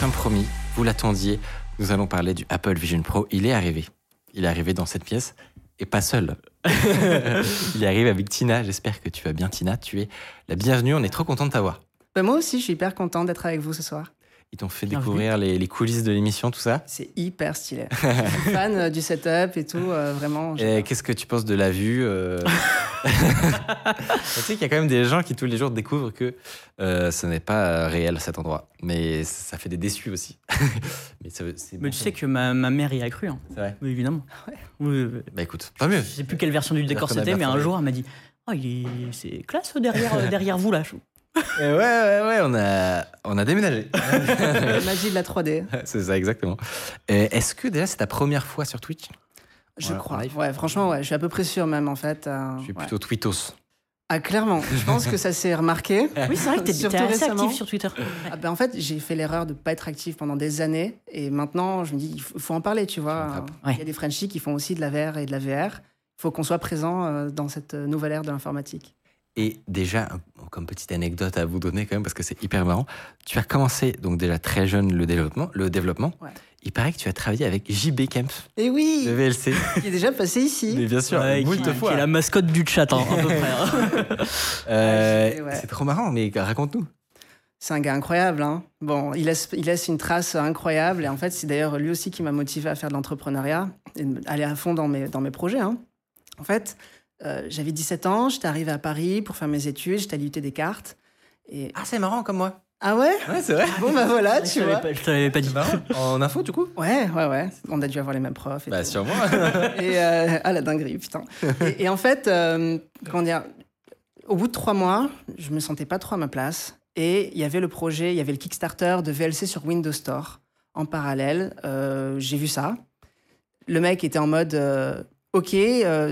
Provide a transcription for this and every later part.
Comme promis, vous l'attendiez, nous allons parler du Apple Vision Pro. Il est arrivé. Il est arrivé dans cette pièce et pas seul. Il arrive avec Tina. J'espère que tu vas bien, Tina. Tu es la bienvenue. On est trop content de t'avoir. Bah moi aussi, je suis hyper contente d'être avec vous ce soir. Ils t'ont fait découvrir les coulisses de l'émission, tout ça. C'est hyper stylé. Je suis fan du setup et tout, vraiment. Et qu'est-ce que tu penses de la vue Tu sais qu'il y a quand même des gens qui tous les jours découvrent que ce n'est pas réel cet endroit. Mais ça fait des déçus aussi. Mais, ça, c'est bon. Mais tu sais que ma mère y a cru. Hein. C'est vrai. Oui, évidemment. Ouais. Oui. Bah écoute, pas mieux. Je sais plus quelle version du décor c'était, mais un jour elle m'a dit « Oh, c'est classe derrière vous là ». Et ouais, on a déménagé. La magie de la 3D. C'est ça, exactement. Et est-ce que déjà, c'est ta première fois sur Twitch ? Je crois. Ouais, franchement, ouais, je suis à peu près sûr même, en fait. Je suis plutôt Twittos. Ah, clairement. Je pense que ça s'est remarqué. Oui, c'est vrai que t'es assez actif sur Twitter. Ah, ben, en fait, j'ai fait l'erreur de ne pas être actif pendant des années. Et maintenant, je me dis, il faut en parler, tu vois. Il y a des Frenchies qui font aussi de la VR et de la VR. Il faut qu'on soit présent dans cette nouvelle ère de l'informatique. Et déjà, comme petite anecdote à vous donner quand même, parce que c'est hyper marrant, tu as commencé donc déjà très jeune le développement. Ouais. Il paraît que tu as travaillé avec JB Kempf. Et oui, le VLC. Qui est déjà passé ici. Mais bien sûr, qui est la mascotte du chat, hein, à peu près. Hein. C'est trop marrant, mais raconte-nous. C'est un gars incroyable. Hein. Bon, il laisse une trace incroyable. Et en fait, c'est d'ailleurs lui aussi qui m'a motivé à faire de l'entrepreneuriat, et aller à fond dans mes projets. Hein. En fait... j'avais 17 ans, j'étais arrivée à Paris pour faire mes études, j'étais à l'IUT des cartes. Et... Ah, c'est marrant, comme moi. Ah ouais ? Ouais, c'est vrai. Bon, bah voilà, tu vois. Je t'avais pas dit. En info, du coup ? Ouais. On a dû avoir les mêmes profs. Bah, sûrement. Et la dinguerie, putain. Et en fait, comment dire, au bout de 3 mois, je me sentais pas trop à ma place. Et il y avait le projet, il y avait le Kickstarter de VLC sur Windows Store. En parallèle, j'ai vu ça. Le mec était en mode... OK,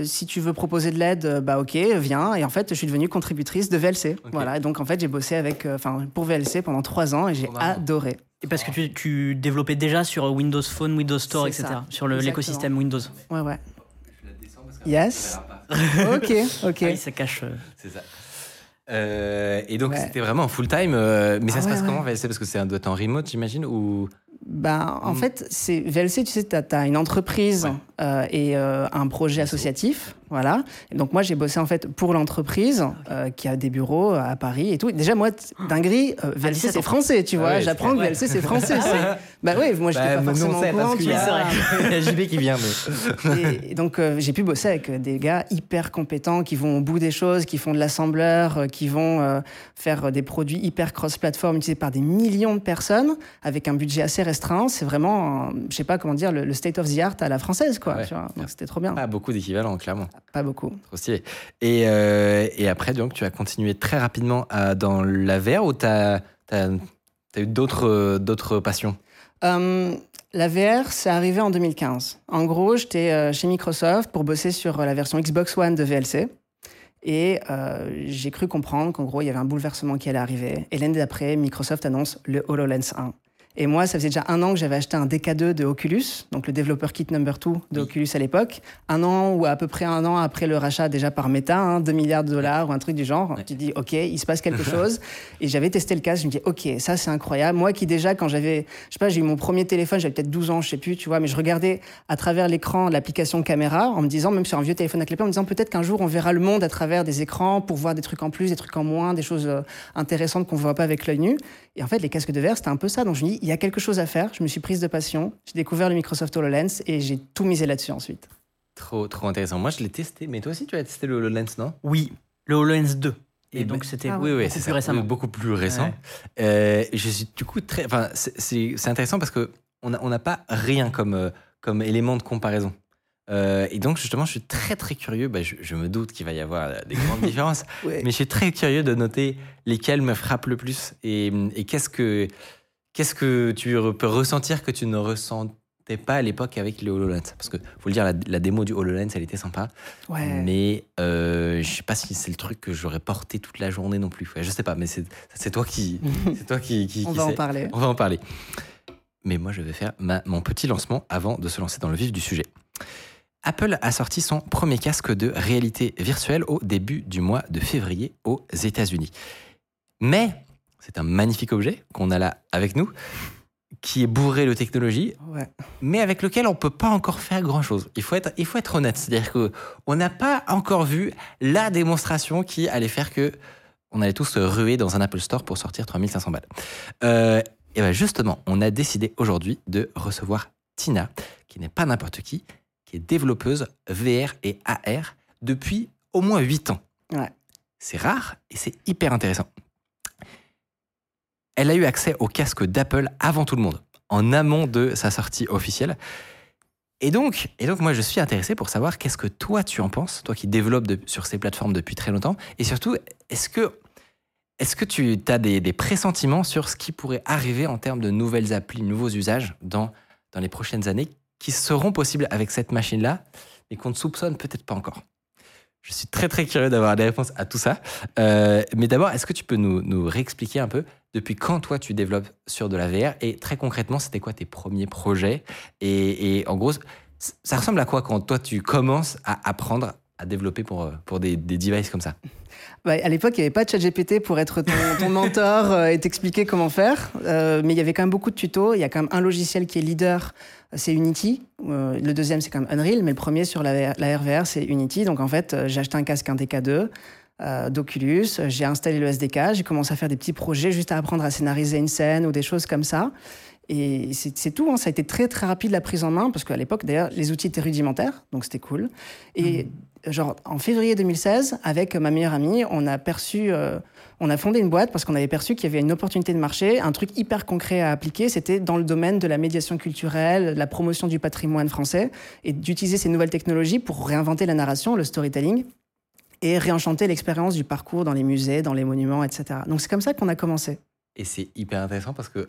si tu veux proposer de l'aide, bah OK, viens. Et en fait, je suis devenue contributrice de VLC. Okay. Voilà, donc en fait, j'ai bossé pour VLC pendant 3 ans et j'ai adoré. Et parce que tu développais déjà sur Windows Phone, Windows Store, c'est etc. Ça. Sur l'écosystème Windows. Ouais. Je la descends parce que yes. OK. Ah oui, ça cache. C'est ça. Et donc, c'était vraiment en full time. Mais ça se passe comment, VLC ? Parce que ça doit être en remote, j'imagine, ou... Bah, en fait, c'est VLC, tu sais, t'as une entreprise et un projet associatif, voilà. Et donc moi, j'ai bossé en fait pour l'entreprise qui a des bureaux à Paris et tout. Déjà, moi, dinguerie, VLC c'est français, tu vois. J'apprends que VLC c'est français. Bah oui, moi j'étais pas forcément au courant. Il y a JB qui vient. Mais... Et donc j'ai pu bosser avec des gars hyper compétents qui vont au bout des choses, qui font de l'assembleur, qui vont faire des produits hyper cross-plateforme utilisés par des millions de personnes avec un budget assez restreint. C'est vraiment, je sais pas comment dire, le state of the art à la française, quoi. Ouais. Tu vois. Donc c'était trop bien. Pas beaucoup d'équivalents, clairement. Pas beaucoup. Trop stylé. Et après, donc, tu as continué très rapidement dans la VR ou t'as eu d'autres passions ? La VR, c'est arrivé en 2015. En gros, j'étais chez Microsoft pour bosser sur la version Xbox One de VLC. Et j'ai cru comprendre qu'en gros, il y avait un bouleversement qui allait arriver. Et l'année d'après, Microsoft annonce le HoloLens 1. Et moi, ça faisait déjà 1 an que j'avais acheté un DK2 de Oculus, donc le développeur kit number 2 de Oculus à l'époque. 1 an ou à peu près 1 an après le rachat déjà par Meta, $2 milliards ou un truc du genre. Ouais. Tu te dis, OK, il se passe quelque chose. Et j'avais testé le casque, je me dis, OK, ça c'est incroyable. Moi qui déjà, quand j'ai eu mon premier téléphone, j'avais peut-être 12 ans, je sais plus, tu vois, mais je regardais à travers l'écran l'application caméra en me disant, même sur un vieux téléphone à clapet, en me disant peut-être qu'un jour on verra le monde à travers des écrans pour voir des trucs en plus, des trucs en moins, des choses intéressantes qu'on voit pas avec l'œil nu. Et en fait, les casques de verre, c'était un peu ça. Donc je me dis, il y a quelque chose à faire, je me suis prise de passion, j'ai découvert le Microsoft HoloLens et j'ai tout misé là-dessus ensuite. Trop intéressant. Moi, je l'ai testé, mais toi aussi, tu as testé le HoloLens, non ? Oui, le HoloLens 2. Et donc, c'était beaucoup plus récent. Ouais. Je suis du coup très... Enfin, c'est intéressant parce qu'on n'a pas rien comme élément de comparaison. Et donc justement je suis très curieux, je me doute qu'il va y avoir des grandes différences, ouais. Mais je suis très curieux de noter lesquelles me frappent le plus et qu'est-ce que tu peux ressentir que tu ne ressentais pas à l'époque avec les HoloLens, parce que faut le dire, la démo du HoloLens elle était sympa, ouais. Mais je sais pas si c'est le truc que j'aurais porté toute la journée non plus, ouais, je sais pas, mais c'est toi qui on va en parler. Mais moi je vais faire mon petit lancement avant de se lancer dans le vif du sujet. Apple a sorti son premier casque de réalité virtuelle au début du mois de février aux États-Unis. Mais c'est un magnifique objet qu'on a là avec nous, qui est bourré de technologie, ouais. Mais avec lequel on ne peut pas encore faire grand-chose. Il faut être honnête, c'est-à-dire qu'on n'a pas encore vu la démonstration qui allait faire qu'on allait tous se ruer dans un Apple Store pour sortir 3500 balles. Et bien justement, on a décidé aujourd'hui de recevoir Tina, qui n'est pas n'importe qui est développeuse VR et AR depuis au moins 8 ans. Ouais. C'est rare et c'est hyper intéressant. Elle a eu accès au casque d'Apple avant tout le monde, en amont de sa sortie officielle. Et donc moi, je suis intéressé pour savoir qu'est-ce que toi, tu en penses, toi qui développes sur ces plateformes depuis très longtemps, et surtout, est-ce que tu as des pressentiments sur ce qui pourrait arriver en termes de nouvelles applis, nouveaux usages dans les prochaines années qui seront possibles avec cette machine-là, mais qu'on ne soupçonne peut-être pas encore. Je suis très curieux d'avoir des réponses à tout ça. Mais d'abord, est-ce que tu peux nous réexpliquer un peu depuis quand toi tu développes sur de la VR et très concrètement, c'était quoi tes premiers projets et en gros, ça ressemble à quoi quand toi tu commences à apprendre à développer pour des devices comme ça? À l'époque, il n'y avait pas de ChatGPT pour être ton mentor et t'expliquer comment faire. Mais il y avait quand même beaucoup de tutos. Il y a quand même un logiciel qui est leader, c'est Unity. Le deuxième, c'est quand même Unreal. Mais le premier sur la RVR, c'est Unity. Donc en fait, j'ai acheté un casque, un DK2 d'Oculus. J'ai installé le SDK. J'ai commencé à faire des petits projets juste à apprendre à scénariser une scène ou des choses comme ça. Et c'est tout, hein. Ça a été très rapide la prise en main, parce qu'à l'époque, d'ailleurs, les outils étaient rudimentaires, donc c'était cool. Et en février 2016, avec ma meilleure amie, on a fondé une boîte parce qu'on avait perçu qu'il y avait une opportunité de marché, un truc hyper concret à appliquer, c'était dans le domaine de la médiation culturelle, de la promotion du patrimoine français, et d'utiliser ces nouvelles technologies pour réinventer la narration, le storytelling, et réenchanter l'expérience du parcours dans les musées, dans les monuments, etc. Donc c'est comme ça qu'on a commencé. Et c'est hyper intéressant parce que,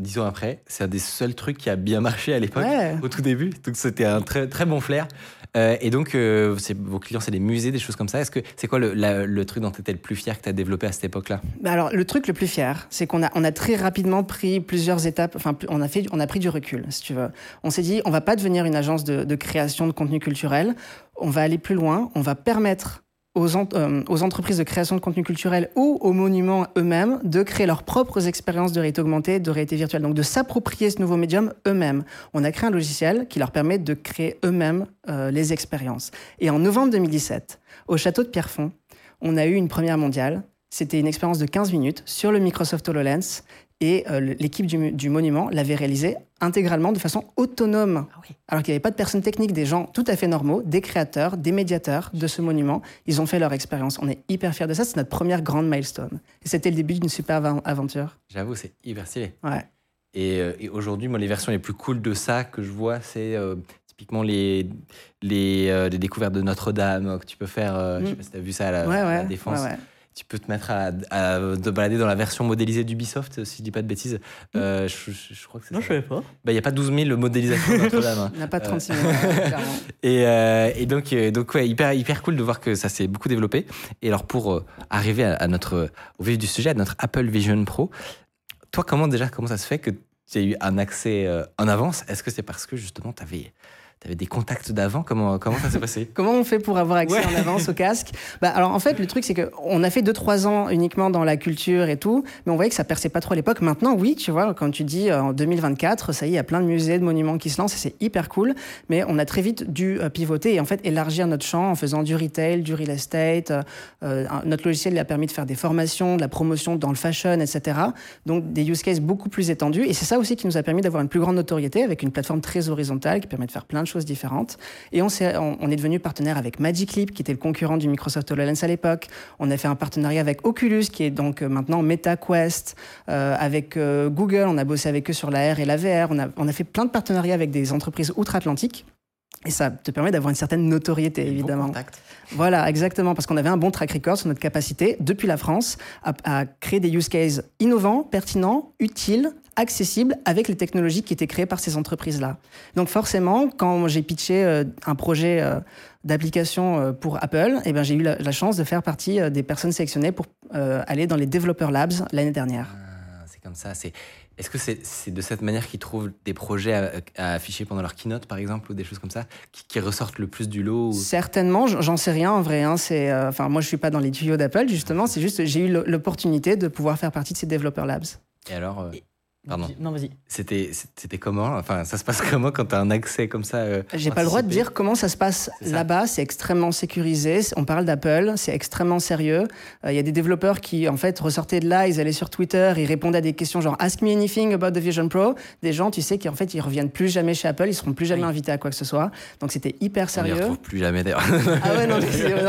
10 ans après, c'est un des seuls trucs qui a bien marché à l'époque, ouais. Au tout début. Donc, c'était un très bon flair. Et donc, vos clients, c'est des musées, des choses comme ça. C'est quoi le truc dont tu étais le plus fier que tu as développé à cette époque-là ? Alors, le truc le plus fier, c'est qu'on a très rapidement pris plusieurs étapes. Enfin, on a pris du recul, si tu veux. On s'est dit, on ne va pas devenir une agence de création de contenu culturel. On va aller plus loin. On va permettre aux entreprises de création de contenu culturel ou aux monuments eux-mêmes de créer leurs propres expériences de réalité augmentée, de réalité virtuelle, donc de s'approprier ce nouveau médium eux-mêmes. On a créé un logiciel qui leur permet de créer eux-mêmes les expériences. Et en novembre 2017, au château de Pierrefonds, on a eu une première mondiale. C'était une expérience de 15 minutes sur le Microsoft HoloLens et l'équipe du monument l'avait réalisée intégralement de façon autonome. Ah oui. Alors qu'il n'y avait pas de personnes techniques, des gens tout à fait normaux, des créateurs, des médiateurs de ce monument. Ils ont fait leur expérience. On est hyper fiers de ça. C'est notre première grande milestone. Et c'était le début d'une super aventure. J'avoue, c'est hyper stylé. Ouais. Et aujourd'hui, moi, les versions les plus cool de ça que je vois, c'est typiquement les découvertes de Notre-Dame que tu peux faire. Je ne sais pas si tu as vu ça à la Défense. Ouais. Tu peux te mettre à te balader dans la version modélisée d'Ubisoft, si je dis pas de bêtises. Je crois que c'est ça. Non, je savais pas. Il n'y a pas 12 000 modélisations de Notre-Dame. Il n'y a pas 36 000, clairement. Et donc ouais, hyper cool de voir que ça s'est beaucoup développé. Et alors, pour arriver au vif du sujet, à notre Apple Vision Pro, toi, comment ça se fait que tu as eu un accès en avance ? Est-ce que c'est parce que, justement, tu avais... T'avais des contacts d'avant, comment ça s'est passé ? Comment on fait pour avoir accès en avance au casque ? Alors en fait, le truc, c'est qu'on a fait 2-3 ans uniquement dans la culture et tout, mais on voyait que ça perçait pas trop à l'époque. Maintenant, oui, tu vois, quand tu dis en 2024, ça y est, il y a plein de musées, de monuments qui se lancent, et c'est hyper cool, mais on a très vite dû pivoter et en fait élargir notre champ en faisant du retail, du real estate. Notre logiciel a permis de faire des formations, de la promotion dans le fashion, etc. Donc des use cases beaucoup plus étendus, et c'est ça aussi qui nous a permis d'avoir une plus grande notoriété avec une plateforme très horizontale qui permet de faire plein de choses différentes. Et on est devenu partenaire avec Magic Leap, qui était le concurrent du Microsoft HoloLens à l'époque. On a fait un partenariat avec Oculus, qui est donc maintenant Meta Quest. Avec Google, on a bossé avec eux sur l'AR et la VR. On a fait plein de partenariats avec des entreprises outre-Atlantique. Et ça te permet d'avoir une certaine notoriété, évidemment. Bon contact. Voilà, exactement, parce qu'on avait un bon track record sur notre capacité, depuis la France, à créer des use cases innovants, pertinents, utiles, accessibles, avec les technologies qui étaient créées par ces entreprises-là. Donc forcément, quand j'ai pitché un projet d'application pour Apple, eh ben, j'ai eu la chance de faire partie des personnes sélectionnées pour aller dans les Developer Labs l'année dernière. Ah, c'est comme ça, c'est... Est-ce que c'est de cette manière qu'ils trouvent des projets à afficher pendant leur keynote, par exemple, ou des choses comme ça, qui ressortent le plus du lot ou... Certainement, j'en sais rien en vrai. Hein, moi, je ne suis pas dans les tuyaux d'Apple, justement. C'est juste que j'ai eu l'opportunité de pouvoir faire partie de ces Developer Labs. Et alors Pardon. Non, vas-y. C'était comment? Enfin, ça se passe comment quand tu as un accès comme ça J'ai pas le droit de dire comment ça se passe là-bas. C'est extrêmement sécurisé. On parle d'Apple, c'est extrêmement sérieux. Il y a des développeurs qui, en fait, ressortaient de là, ils allaient sur Twitter, ils répondaient à des questions genre « Ask me anything about the Vision Pro ». Des gens, tu sais, qui, en fait, ils reviennent plus jamais chez Apple, ils seront plus jamais invités à quoi que ce soit. Donc, c'était hyper sérieux. On les retrouve plus jamais, d'ailleurs. Ah ouais, non,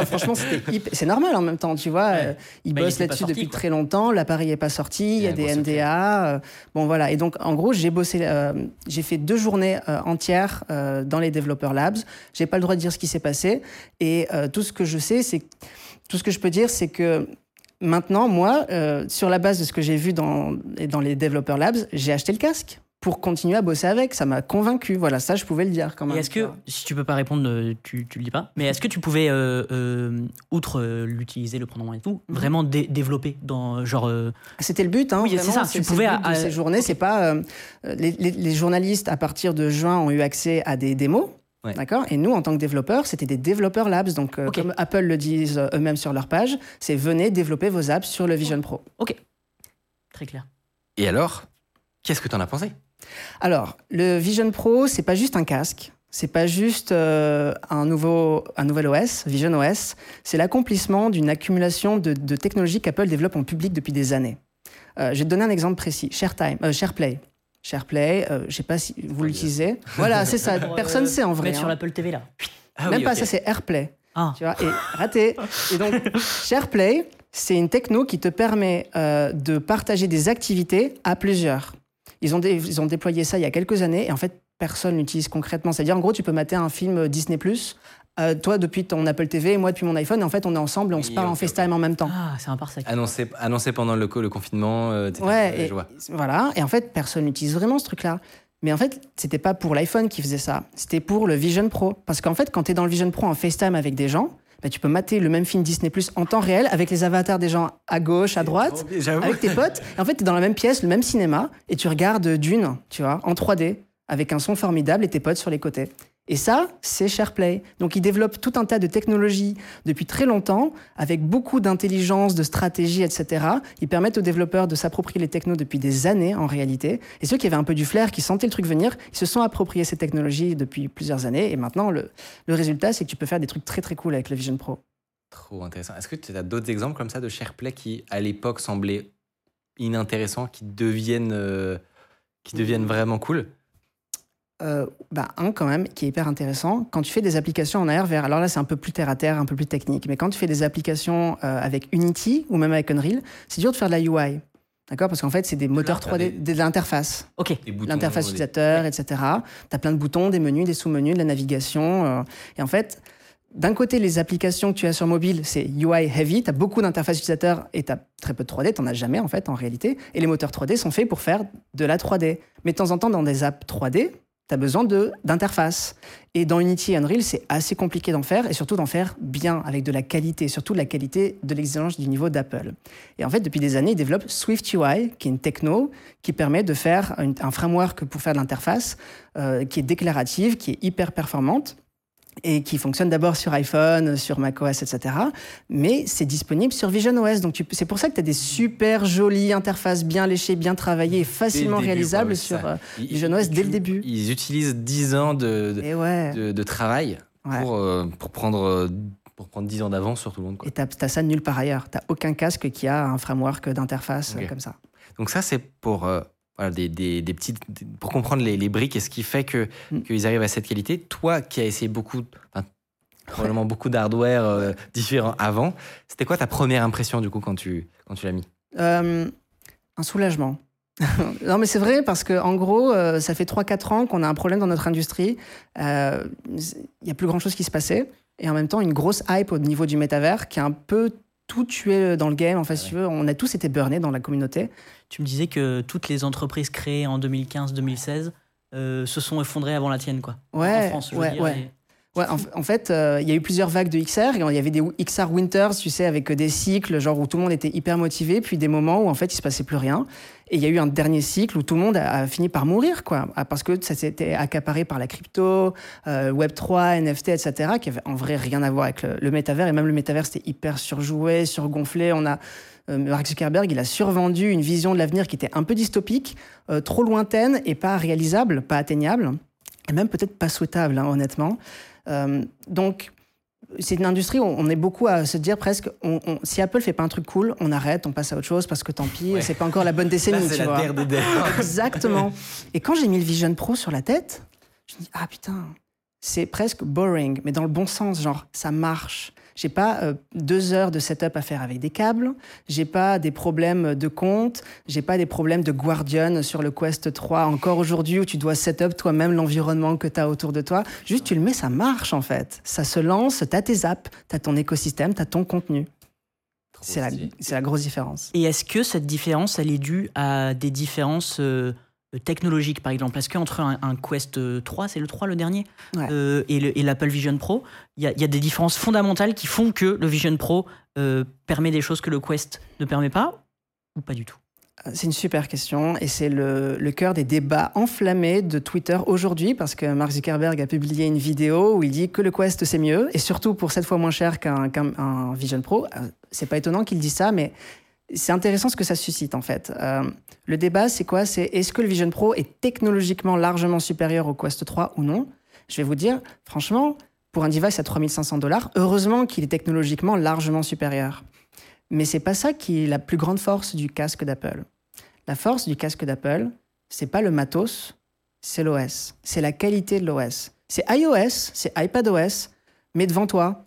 franchement, c'était hyper... C'est normal en même temps, tu vois. Ouais. Ils bossent là-dessus depuis très longtemps. L'appareil est pas sorti, il y a des NDA. Bon, voilà. Et donc, en gros, j'ai fait 2 journées entières dans les Developer Labs. J'ai pas le droit de dire ce qui s'est passé. Et tout ce que je peux dire, c'est que maintenant, moi, sur la base de ce que j'ai vu dans les Developer Labs, j'ai acheté le casque pour continuer à bosser avec. Ça m'a convaincu. Voilà, ça, je pouvais le dire quand même. Et est-ce que, si tu peux pas répondre, tu le dis pas, mais est-ce que tu pouvais, outre l'utiliser, le prendre en main et tout, vraiment développer dans genre... C'était le but, hein. Oui, vraiment, c'est ça. Tu pouvais... de ces journées, okay. C'est pas... les journalistes, à partir de juin, ont eu accès à des démos. Ouais. D'accord. Et nous, en tant que développeurs, c'était des Developer Labs. Donc, okay. Comme Apple le disent eux-mêmes sur leur page, c'est venez développer vos apps sur le Vision Pro. OK. Très clair. Et alors, qu'est-ce que t'en as pensé ? Alors, le Vision Pro, c'est pas juste un casque, c'est pas juste un nouvel OS, Vision OS, c'est l'accomplissement d'une accumulation de technologies qu'Apple développe en public depuis des années. Je vais te donner un exemple précis, SharePlay. SharePlay, je sais pas si vous l'utilisez. Voilà, c'est ça, personne sait en vrai. Mettre sur l'Apple TV là. Ah, même oui, pas, okay. Ça c'est AirPlay. Ah. Tu vois, et raté. Et donc, SharePlay, c'est une techno qui te permet de partager des activités à plusieurs. Ils ont déployé ça il y a quelques années et en fait, personne l'utilise concrètement. C'est-à-dire, en gros, tu peux mater un film Disney+, toi depuis ton Apple TV et moi depuis mon iPhone, et en fait, on est ensemble et on se parle en FaceTime en même temps. Ah, c'est un parsec. Annoncé pendant le confinement, etc. Ouais, je vois. Voilà, et en fait, personne n'utilise vraiment ce truc-là. Mais en fait, c'était pas pour l'iPhone qui faisait ça, c'était pour le Vision Pro. Parce qu'en fait, quand t'es dans le Vision Pro en FaceTime avec des gens, bah, tu peux mater le même film Disney+ en temps réel avec les avatars des gens à gauche, à droite, avec tes potes. Et en fait, t'es dans la même pièce, le même cinéma, et tu regardes Dune, tu vois, en 3D, avec un son formidable et tes potes sur les côtés. Et ça, c'est SharePlay. Donc, ils développent tout un tas de technologies depuis très longtemps, avec beaucoup d'intelligence, de stratégie, etc. Ils permettent aux développeurs de s'approprier les technos depuis des années, en réalité. Et ceux qui avaient un peu du flair, qui sentaient le truc venir, ils se sont appropriés ces technologies depuis plusieurs années. Et maintenant, le résultat, c'est que tu peux faire des trucs très, très cool avec le Vision Pro. Trop intéressant. Est-ce que tu as d'autres exemples comme ça de SharePlay qui, à l'époque, semblaient inintéressants, qui deviennent vraiment cool ? Un quand même qui est hyper intéressant quand tu fais des applications en AR/VR. Alors là c'est un peu plus terre à terre, un peu plus technique, mais quand tu fais des applications avec Unity ou même avec Unreal, c'est dur de faire de la UI, d'accord, parce qu'en fait c'est des moteurs 3D de l'interface, ok, l'interface utilisateur, etc. T'as plein de boutons, des menus, des sous-menus, de la navigation, et en fait d'un côté, les applications que tu as sur mobile, c'est UI heavy, tu as beaucoup d'interfaces utilisateurs et tu as très peu de 3D, tu n'en as jamais en fait en réalité, et les moteurs 3D sont faits pour faire de la 3D. Mais de temps en temps, dans des apps 3D, tu as besoin d'interfaces. Et dans Unity et Unreal, c'est assez compliqué d'en faire, et surtout d'en faire bien, avec de la qualité, surtout de la qualité de l'exigence du niveau d'Apple. Et en fait, depuis des années, ils développent SwiftUI, qui est une techno qui permet de faire un framework pour faire de l'interface, qui est déclarative, qui est hyper performante, et qui fonctionne d'abord sur iPhone, sur macOS, etc. Mais c'est disponible sur Vision OS. Donc c'est pour ça que tu as des super jolies interfaces bien léchées, bien travaillées, facilement réalisables sur Vision OS dès le début. Ils utilisent 10 ans de travail pour prendre 10 ans d'avance sur tout le monde, quoi. Et tu as ça nulle part ailleurs. Tu n'as aucun casque qui a un framework d'interface comme ça. Donc ça, c'est pour... Voilà, des petites, pour comprendre les briques et ce qui fait qu'ils arrivent à cette qualité. Toi qui as essayé probablement beaucoup d'hardware différents avant, c'était quoi ta première impression du coup quand tu l'as mis ? Un soulagement. Non, mais c'est vrai, parce qu'en gros, ça fait 3-4 ans qu'on a un problème dans notre industrie. Il n'y a plus grand-chose qui se passait. Et en même temps, une grosse hype au niveau du métavers qui a un peu tout tué dans le game. En fait, si tu veux, on a tous été burnés dans la communauté. Tu me disais que toutes les entreprises créées en 2015-2016 se sont effondrées avant la tienne, quoi. Ouais, en France, je veux dire. Ouais. Ouais, en fait, il y a eu plusieurs vagues de XR. Il y avait des XR Winters, tu sais, avec des cycles genre où tout le monde était hyper motivé, puis des moments où en fait il se passait plus rien. Et il y a eu un dernier cycle où tout le monde a fini par mourir, quoi, parce que ça s'était accaparé par la crypto, Web3, NFT, etc., qui avait en vrai rien à voir avec le métavers. Et même le métavers, c'était hyper surjoué, surgonflé. On a Mark Zuckerberg, il a survendu une vision de l'avenir qui était un peu dystopique, trop lointaine et pas réalisable, pas atteignable, et même peut-être pas souhaitable, hein, honnêtement. Donc, c'est une industrie où on est beaucoup à se dire presque si Apple fait pas un truc cool, on arrête, on passe à autre chose parce que tant pis, c'est pas encore la bonne décennie. Là, c'est la terre des ders. Exactement. Et quand j'ai mis le Vision Pro sur la tête, je me dis ah putain, c'est presque boring, mais dans le bon sens, genre ça marche. J'ai pas 2 heures de setup à faire avec des câbles, j'ai pas des problèmes de compte, j'ai pas des problèmes de Guardian sur le Quest 3 encore aujourd'hui où tu dois setup toi-même l'environnement que t'as autour de toi. Juste tu le mets, ça marche en fait. Ça se lance, t'as tes apps, t'as ton écosystème, t'as ton contenu. C'est la grosse différence. Et est-ce que cette différence, elle est due à des différences technologiques, par exemple, parce qu'entre un Quest 3, c'est le 3 le dernier, et l'Apple Vision Pro, il y a des différences fondamentales qui font que le Vision Pro permet des choses que le Quest ne permet pas, ou pas du tout? C'est une super question et c'est le cœur des débats enflammés de Twitter aujourd'hui, parce que Mark Zuckerberg a publié une vidéo où il dit que le Quest c'est mieux, et surtout pour 7 fois moins cher qu'un Vision Pro. C'est pas étonnant qu'il dise ça, mais c'est intéressant ce que ça suscite, en fait. Le débat, c'est quoi ? C'est est-ce que le Vision Pro est technologiquement largement supérieur au Quest 3 ou non ? Je vais vous dire, franchement, pour un device à $3,500, heureusement qu'il est technologiquement largement supérieur. Mais c'est pas ça qui est la plus grande force du casque d'Apple. La force du casque d'Apple, c'est pas le matos, c'est l'OS. C'est la qualité de l'OS. C'est iOS, c'est iPadOS, mais devant toi,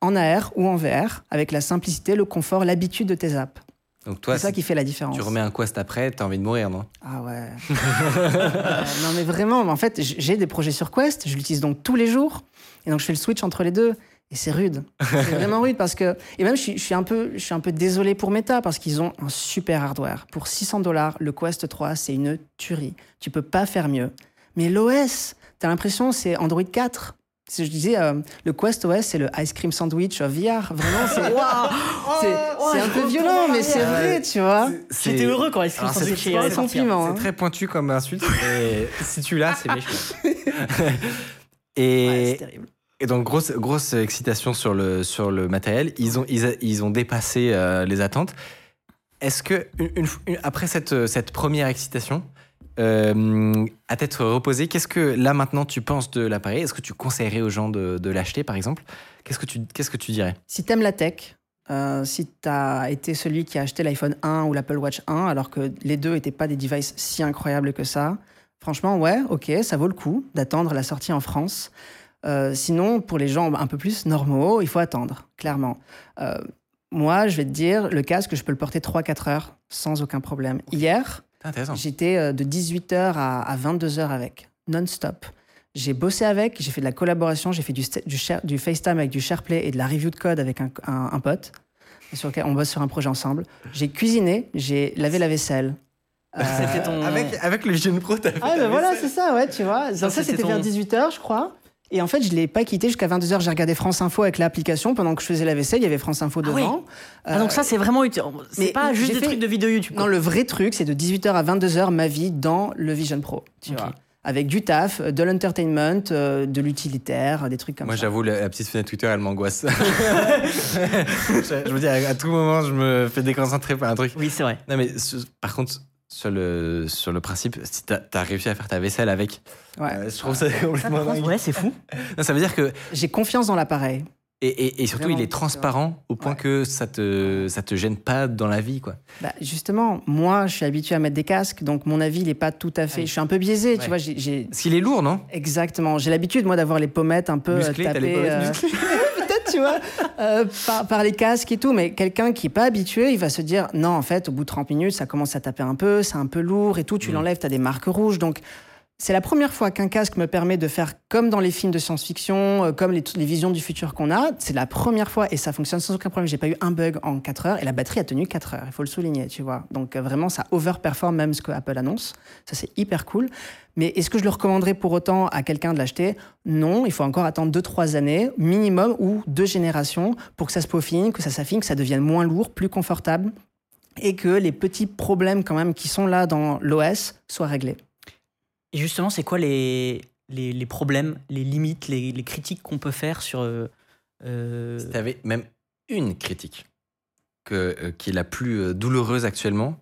en AR ou en VR, avec la simplicité, le confort, l'habitude de tes apps. Donc toi, c'est ça qui fait la différence. Tu remets un Quest après, t'as envie de mourir, non ? Ah ouais. Non mais vraiment, en fait, j'ai des projets sur Quest, je l'utilise donc tous les jours, et donc je fais le switch entre les deux, et c'est rude. C'est vraiment rude parce que... Et même, je suis un peu désolé pour Meta, parce qu'ils ont un super hardware. Pour $600, le Quest 3, c'est une tuerie. Tu peux pas faire mieux. Mais l'OS, t'as l'impression, c'est Android 4. Je disais, le Quest OS, c'est le ice cream sandwich VR. Vraiment, c'est un peu violent, mais c'est vrai, tu vois. J'étais heureux quand ice cream sandwich est sorti. C'est très pointu comme insulte. Et si tu l'as, c'est méchant. C'est terrible. Et donc, grosse excitation sur le matériel. Ils ont dépassé les attentes. Est-ce que, après cette première excitation, à tête reposée, qu'est-ce que là maintenant tu penses de l'appareil ? Est-ce que tu conseillerais aux gens de l'acheter, par exemple ? Qu'est-ce que tu dirais ? Si t'aimes la tech, si t'as été celui qui a acheté l'iPhone 1 ou l'Apple Watch 1, alors que les deux n'étaient pas des devices si incroyables que ça, franchement, ça vaut le coup d'attendre la sortie en France. Sinon, pour les gens un peu plus normaux, il faut attendre, clairement. Moi, je vais te dire, le casque, je peux le porter 3-4 heures sans aucun problème. Hier... J'étais de 18h à 22h avec, non-stop. J'ai bossé avec, j'ai fait de la collaboration, j'ai fait du FaceTime avec du SharePlay et de la review de code avec un pote sur lequel on bosse sur un projet ensemble. J'ai cuisiné, j'ai lavé la vaisselle. C'était ton... avec le Vision Pro, t'as fait la vaisselle. Voilà, c'est ça, ouais, tu vois. Ça, c'était vers 18h, je crois. Et en fait, je ne l'ai pas quitté jusqu'à 22h. J'ai regardé France Info avec l'application. Pendant que je faisais la vaisselle, il y avait France Info devant. Donc ça, c'est vraiment utile. C'est pas juste des trucs de vidéo YouTube. Non, le vrai truc, c'est de 18h à 22h, ma vie dans le Vision Pro. Tu vois. Avec du taf, de l'entertainment, de l'utilitaire, des trucs comme ça. Moi, j'avoue, la petite fenêtre Twitter, elle m'angoisse. Je me dis, à tout moment, je me fais déconcentrer par un truc. Oui, c'est vrai. Non, mais par contre... Sur le principe, si t'as réussi à faire ta vaisselle avec, je trouve ça complètement dingue. Ouais, c'est fou. Non, ça veut dire que j'ai confiance dans l'appareil. Et surtout, vraiment, il est transparent au point que ça te gêne pas dans la vie, quoi. Bah, justement, moi, je suis habitué à mettre des casques, donc mon avis, il est pas tout à fait. Je suis un peu biaisé, tu vois. Parce qu'il est lourd, non ? Exactement. J'ai l'habitude, moi, d'avoir les pommettes un peu musclées, tapées. Peut-être. tu vois, par les casques et tout. Mais quelqu'un qui n'est pas habitué, il va se dire non, en fait, au bout de 30 minutes, ça commence à taper un peu, c'est un peu lourd et tout. Tu l'enlèves, tu as des marques rouges. Donc, c'est la première fois qu'un casque me permet de faire comme dans les films de science-fiction, comme les visions du futur qu'on a. C'est la première fois et ça fonctionne sans aucun problème. J'ai pas eu un bug en 4 heures et la batterie a tenu 4 heures, il faut le souligner, tu vois. Donc vraiment, ça overperforme même ce que Apple annonce. Ça, c'est hyper cool. Mais est-ce que je le recommanderais pour autant à quelqu'un de l'acheter ? Non, il faut encore attendre 2-3 années minimum ou 2 générations pour que ça se peaufine, que ça s'affine, que ça devienne moins lourd, plus confortable et que les petits problèmes quand même qui sont là dans l'OS soient réglés. Et justement, c'est quoi les problèmes, les limites, les critiques qu'on peut faire sur... Si tu avais même une critique qui est la plus douloureuse actuellement,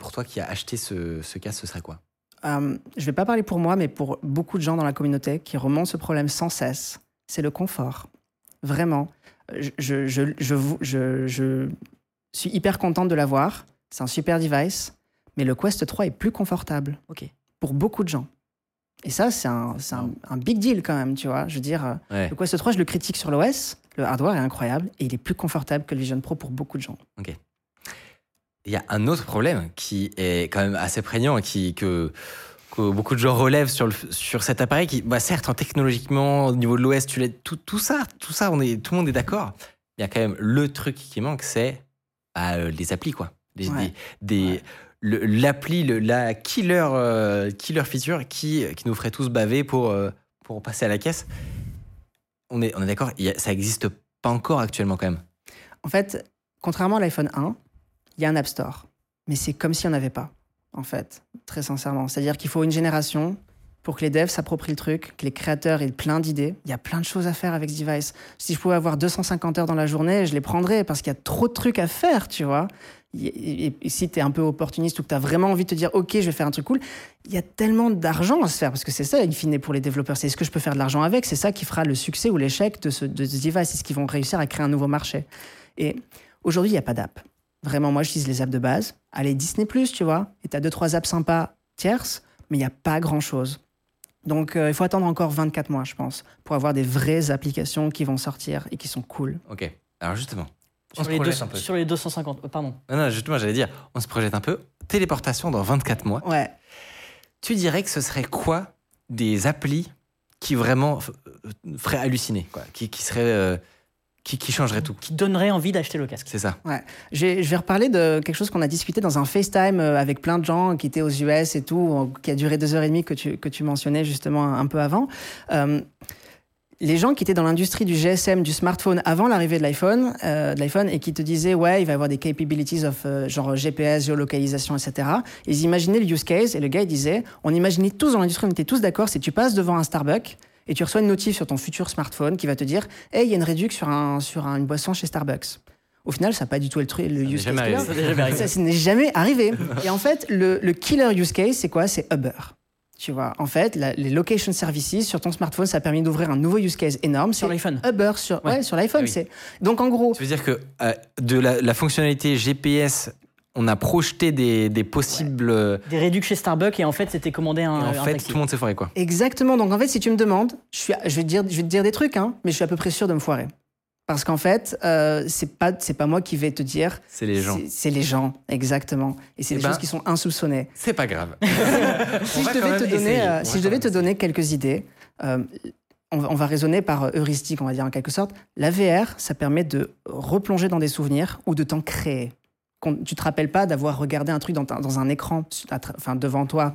pour toi qui a acheté ce casque, ce serait quoi ? Je ne vais pas parler pour moi, mais pour beaucoup de gens dans la communauté qui remontent ce problème sans cesse, c'est le confort. Vraiment. Je suis hyper contente de l'avoir. C'est un super device, mais le Quest 3 est plus confortable. OK. Pour beaucoup de gens. Et ça, c'est un big deal quand même, tu vois. Je veux dire, ouais. Le Quest 3, je le critique sur l'OS, le hardware est incroyable et il est plus confortable que le Vision Pro pour beaucoup de gens. OK. Il y a un autre problème qui est quand même assez prégnant et que beaucoup de gens relèvent sur cet appareil qui, bah certes, technologiquement, au niveau de l'OS, tout ça, tout le monde est d'accord. Il y a quand même le truc qui manque, c'est les applis, quoi. L'appli, la killer feature qui nous ferait tous baver pour passer à la caisse. On est d'accord, ça n'existe pas encore actuellement quand même. En fait, contrairement à l'iPhone 1, il y a un App Store. Mais c'est comme s'il n'y en avait pas, en fait, très sincèrement. C'est-à-dire qu'il faut une génération pour que les devs s'approprient le truc, que les créateurs aient plein d'idées. Il y a plein de choses à faire avec ce device. Si je pouvais avoir 250 heures dans la journée, je les prendrais parce qu'il y a trop de trucs à faire, tu vois. Et si t'es un peu opportuniste ou que t'as vraiment envie de te dire ok, je vais faire un truc cool, il y a tellement d'argent à se faire, parce que c'est ça in fine pour les développeurs, c'est ce que je peux faire de l'argent avec, c'est ça qui fera le succès ou l'échec de ce device, c'est ce qu'ils vont réussir à créer un nouveau marché. Et aujourd'hui, il n'y a pas d'app. Vraiment, moi j'utilise les apps de base, allez Disney+, tu vois, et t'as 2-3 apps sympas tierces, mais il n'y a pas grand chose. Donc il faut attendre encore 24 mois je pense, pour avoir des vraies applications qui vont sortir et qui sont cool. Ok, alors justement sur les 250, pardon. Non, justement, j'allais dire, on se projette un peu. Téléportation dans 24 mois. Ouais. Tu dirais que ce serait quoi des applis qui vraiment feraient halluciner, quoi, qui seraient... Qui changerait tout. Qui donnerait envie d'acheter le casque. C'est ça. Ouais. Je vais reparler de quelque chose qu'on a discuté dans un FaceTime avec plein de gens qui étaient aux US et tout, qui a duré 2h30 que tu mentionnais justement un peu avant. Les gens qui étaient dans l'industrie du GSM, du smartphone, avant l'arrivée de l'iPhone et qui te disaient « Ouais, il va y avoir des capabilities of genre GPS, géolocalisation, etc. » Ils imaginaient le use case et le gars, il disait « On imaginait tous dans l'industrie, on était tous d'accord, si tu passes devant un Starbucks et tu reçois une notif sur ton futur smartphone qui va te dire « Hey, il y a une réduction sur une boisson chez Starbucks. » Au final, ça n'a pas du tout le use case. Ça n'est jamais arrivé. Et en fait, le killer use case, c'est quoi ? C'est Uber. Tu vois, en fait, les location services sur ton smartphone, ça a permis d'ouvrir un nouveau use case énorme. Sur l'iPhone. Uber, sur l'iPhone. Ah oui. Donc, en gros... Ça veut dire que de la fonctionnalité GPS, on a projeté des possibles... Ouais. Des réducts chez Starbucks et en fait, c'était commandé un taxi. Tout le monde s'est foiré, quoi. Exactement. Donc, en fait, si tu me demandes, je vais te dire des trucs, hein, mais je suis à peu près sûr de me foirer. Parce qu'en fait, c'est pas moi qui vais te dire. C'est les gens. C'est les gens, exactement. Et c'est des choses qui sont insoupçonnées. C'est pas grave. Si je devais te donner quelques idées, on va raisonner par heuristique, on va dire en quelque sorte. La VR, ça permet de replonger dans des souvenirs ou de t'en créer. Tu te rappelles pas d'avoir regardé un truc dans un écran, devant toi.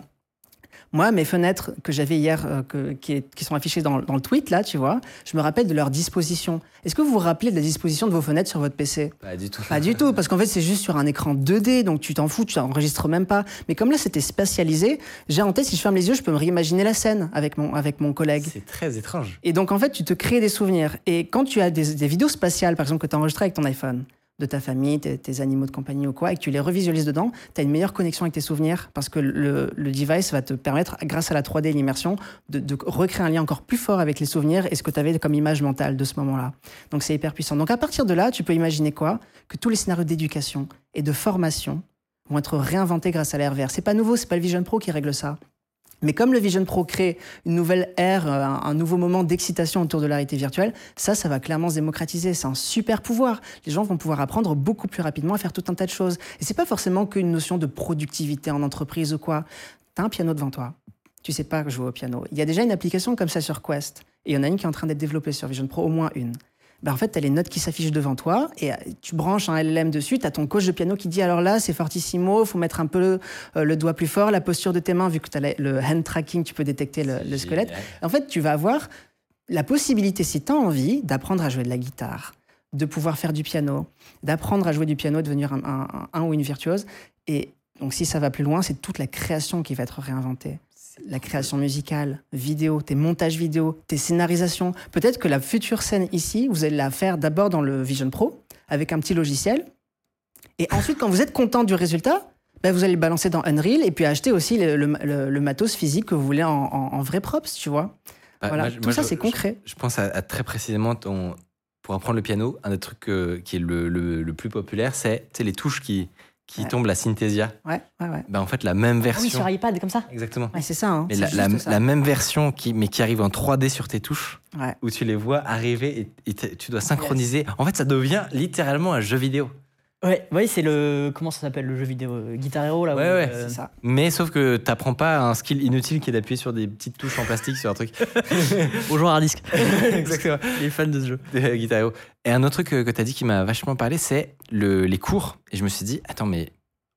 Moi, mes fenêtres que j'avais hier, qui sont affichées dans le tweet, là, tu vois, je me rappelle de leur disposition. Est-ce que vous vous rappelez de la disposition de vos fenêtres sur votre PC ? Pas du tout. Pas du tout, parce qu'en fait, c'est juste sur un écran 2D, donc tu t'en fous, tu t'enregistres même pas. Mais comme là, c'était spatialisé, j'ai en tête, si je ferme les yeux, je peux me réimaginer la scène avec mon collègue. C'est très étrange. Et donc, en fait, tu te crées des souvenirs. Et quand tu as des vidéos spatiales, par exemple, que tu as enregistrées avec ton iPhone, de ta famille, tes animaux de compagnie ou quoi, et que tu les revisualises dedans, tu as une meilleure connexion avec tes souvenirs parce que le device va te permettre, grâce à la 3D et l'immersion, de recréer un lien encore plus fort avec les souvenirs et ce que tu avais comme image mentale de ce moment-là. Donc c'est hyper puissant. Donc à partir de là, tu peux imaginer quoi ? Que tous les scénarios d'éducation et de formation vont être réinventés grâce à la RVR. C'est pas nouveau, c'est pas le Vision Pro qui règle ça. Mais comme le Vision Pro crée une nouvelle ère, un nouveau moment d'excitation autour de la réalité virtuelle, ça va clairement se démocratiser. C'est un super pouvoir. Les gens vont pouvoir apprendre beaucoup plus rapidement à faire tout un tas de choses. Et c'est pas forcément qu'une notion de productivité en entreprise ou quoi. T'as un piano devant toi. Tu sais pas jouer au piano. Il y a déjà une application comme ça sur Quest. Et il y en a une qui est en train d'être développée sur Vision Pro, au moins une. Ben en fait, tu as les notes qui s'affichent devant toi et tu branches un LLM dessus, tu as ton coach de piano qui dit « alors là, c'est fortissimo, il faut mettre un peu le doigt plus fort, la posture de tes mains, vu que tu as le hand tracking, tu peux détecter le squelette. » En fait, tu vas avoir la possibilité, si tu as envie, d'apprendre à jouer de la guitare, de pouvoir faire du piano, d'apprendre à jouer du piano, devenir un ou une virtuose. Et donc, si ça va plus loin, c'est toute la création qui va être réinventée. La création musicale, vidéo, tes montages vidéo, tes scénarisations. Peut-être que la future scène ici, vous allez la faire d'abord dans le Vision Pro, avec un petit logiciel. Et ensuite, quand vous êtes content du résultat, vous allez le balancer dans Unreal et puis acheter aussi le matos physique que vous voulez en vrai props, tu vois. Voilà. Tout ça, c'est concret. Je pense à très précisément pour apprendre le piano, un des trucs qui est le plus populaire, c'est les touches qui tombe la Synthesia. Ouais. En fait, la même version. Oui, sur iPad, comme ça. Exactement. Ouais, c'est ça. Mais c'est ça. La même version, qui arrive en 3D sur tes touches, où tu les vois arriver et tu dois synchroniser. Yes. En fait, ça devient littéralement un jeu vidéo. Ouais, c'est comment ça s'appelle le jeu vidéo, Guitar Hero là. Ouais. C'est ça. Mais sauf que t'apprends pas un skill inutile qui est d'appuyer sur des petites touches en plastique sur un truc. Bonjour hard disk. Exactement. Les fans de ce jeu, Guitar Hero. Et un autre truc que t'as dit qui m'a vachement parlé, c'est les cours. Et je me suis dit, attends, mais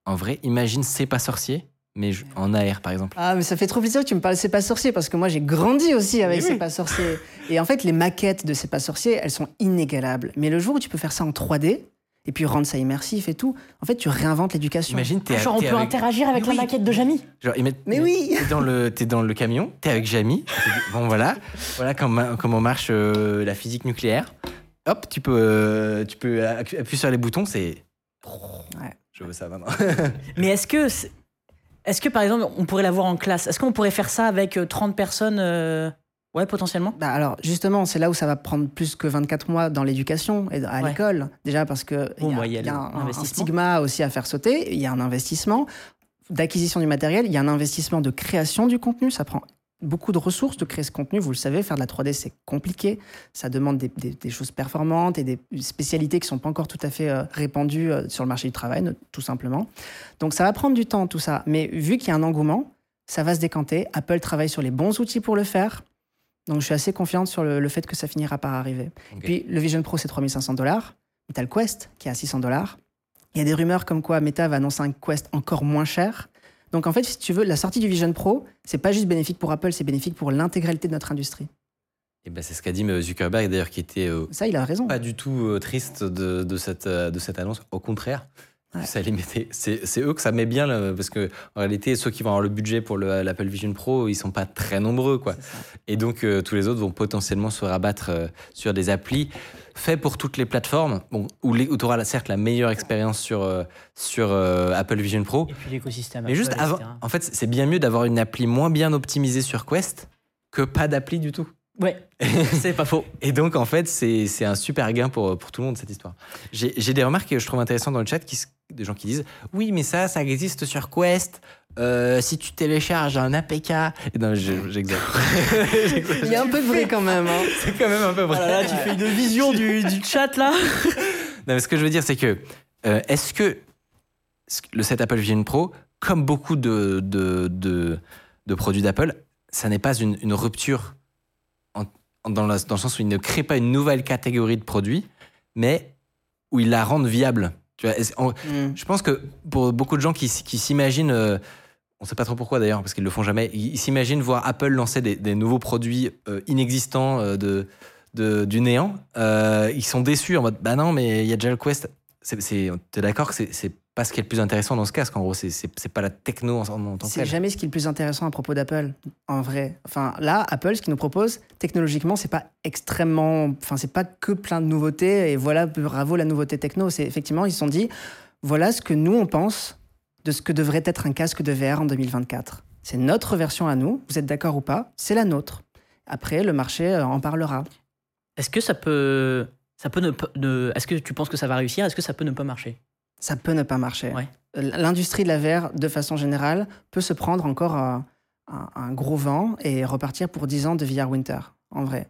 en vrai, imagine C'est pas sorcier. Mais en AR, par exemple. Ah, mais ça fait trop plaisir que tu me parles de C'est pas sorcier, parce que moi, j'ai grandi aussi avec C'est pas sorcier. Et en fait, les maquettes de C'est pas sorcier, elles sont inégalables. Mais le jour où tu peux faire ça en 3D, et puis rendre ça immersif et tout. En fait, tu réinventes l'éducation. Imagine, on peut interagir avec la maquette de Jamy. T'es dans le camion, t'es avec Jamy. Bon, voilà comment marche la physique nucléaire. Hop, tu peux appuyer sur les boutons, c'est... Je veux ça maintenant. Mais est-ce que, par exemple, on pourrait l'avoir en classe ? Est-ce qu'on pourrait faire ça avec 30 personnes Ouais, potentiellement. Alors, justement, c'est là où ça va prendre plus que 24 mois dans l'éducation et à l'école. Déjà parce qu'il y a un stigma aussi à faire sauter. Il y a un investissement d'acquisition du matériel. Il y a un investissement de création du contenu. Ça prend beaucoup de ressources de créer ce contenu. Vous le savez, faire de la 3D, c'est compliqué. Ça demande des choses performantes et des spécialités qui ne sont pas encore tout à fait répandues sur le marché du travail, tout simplement. Donc, ça va prendre du temps, tout ça. Mais vu qu'il y a un engouement, ça va se décanter. Apple travaille sur les bons outils pour le faire. Donc, je suis assez confiante sur le fait que ça finira par arriver. Okay. Puis, le Vision Pro, c'est $3 500. T'as le Quest, qui est à $600. Il y a des rumeurs comme quoi Meta va annoncer un Quest encore moins cher. Donc, en fait, si tu veux, la sortie du Vision Pro, c'est pas juste bénéfique pour Apple, c'est bénéfique pour l'intégralité de notre industrie. Et c'est ce qu'a dit Zuckerberg, d'ailleurs, qui était il a raison. Pas du tout triste de cette annonce. Au contraire. Ça les mettait. C'est eux que ça met bien, là, parce qu'en réalité, ceux qui vont avoir le budget pour l'Apple Vision Pro, ils ne sont pas très nombreux. Et donc, tous les autres vont potentiellement se rabattre sur des applis faits pour toutes les plateformes, où tu auras certes la meilleure expérience sur Apple Vision Pro. Et puis l'écosystème. Mais Apple, juste avant, en fait, c'est bien mieux d'avoir une appli moins bien optimisée sur Quest que pas d'appli du tout. Ouais, c'est pas faux. Et donc, en fait, c'est un super gain pour tout le monde, cette histoire. J'ai des remarques que je trouve intéressantes dans le chat, des gens qui disent « Oui, mais ça existe sur Quest. Si tu télécharges un APK... » Non, j'exagère. Il y a un peu de vrai quand même. C'est quand même un peu vrai. Là, tu fais une vision du chat, là. Non, mais ce que je veux dire, c'est que... est-ce que cet Apple Vision Pro, comme beaucoup de produits d'Apple, ça n'est pas une rupture dans le sens où il ne crée pas une nouvelle catégorie de produits, mais où il la rende viable. Tu vois, je pense que pour beaucoup de gens qui s'imaginent, on ne sait pas trop pourquoi d'ailleurs, parce qu'ils ne le font jamais, ils s'imaginent voir Apple lancer des nouveaux produits inexistants du néant. Ils sont déçus en mode, non, mais il y a déjà le Quest. T'es d'accord que c'est pas ce qui est le plus intéressant dans ce cas, parce qu'en gros, c'est pas la techno en tant que telle. C'est jamais ce qui est le plus intéressant à propos d'Apple, en vrai. Enfin, là, Apple, ce qu'ils nous propose, technologiquement, c'est pas extrêmement... Enfin, c'est pas que plein de nouveautés, et voilà, bravo, la nouveauté techno. C'est effectivement, ils se sont dit, voilà ce que nous, on pense de ce que devrait être un casque de VR en 2024. C'est notre version à nous, vous êtes d'accord ou pas, c'est la nôtre. Après, le marché en parlera. Est-ce que est-ce que tu penses que ça va réussir ? Est-ce que ça peut ne pas marcher ? Ça peut ne pas marcher. Ouais. L'industrie de la VR, de façon générale, peut se prendre encore un gros vent et repartir pour 10 ans de VR Winter, en vrai.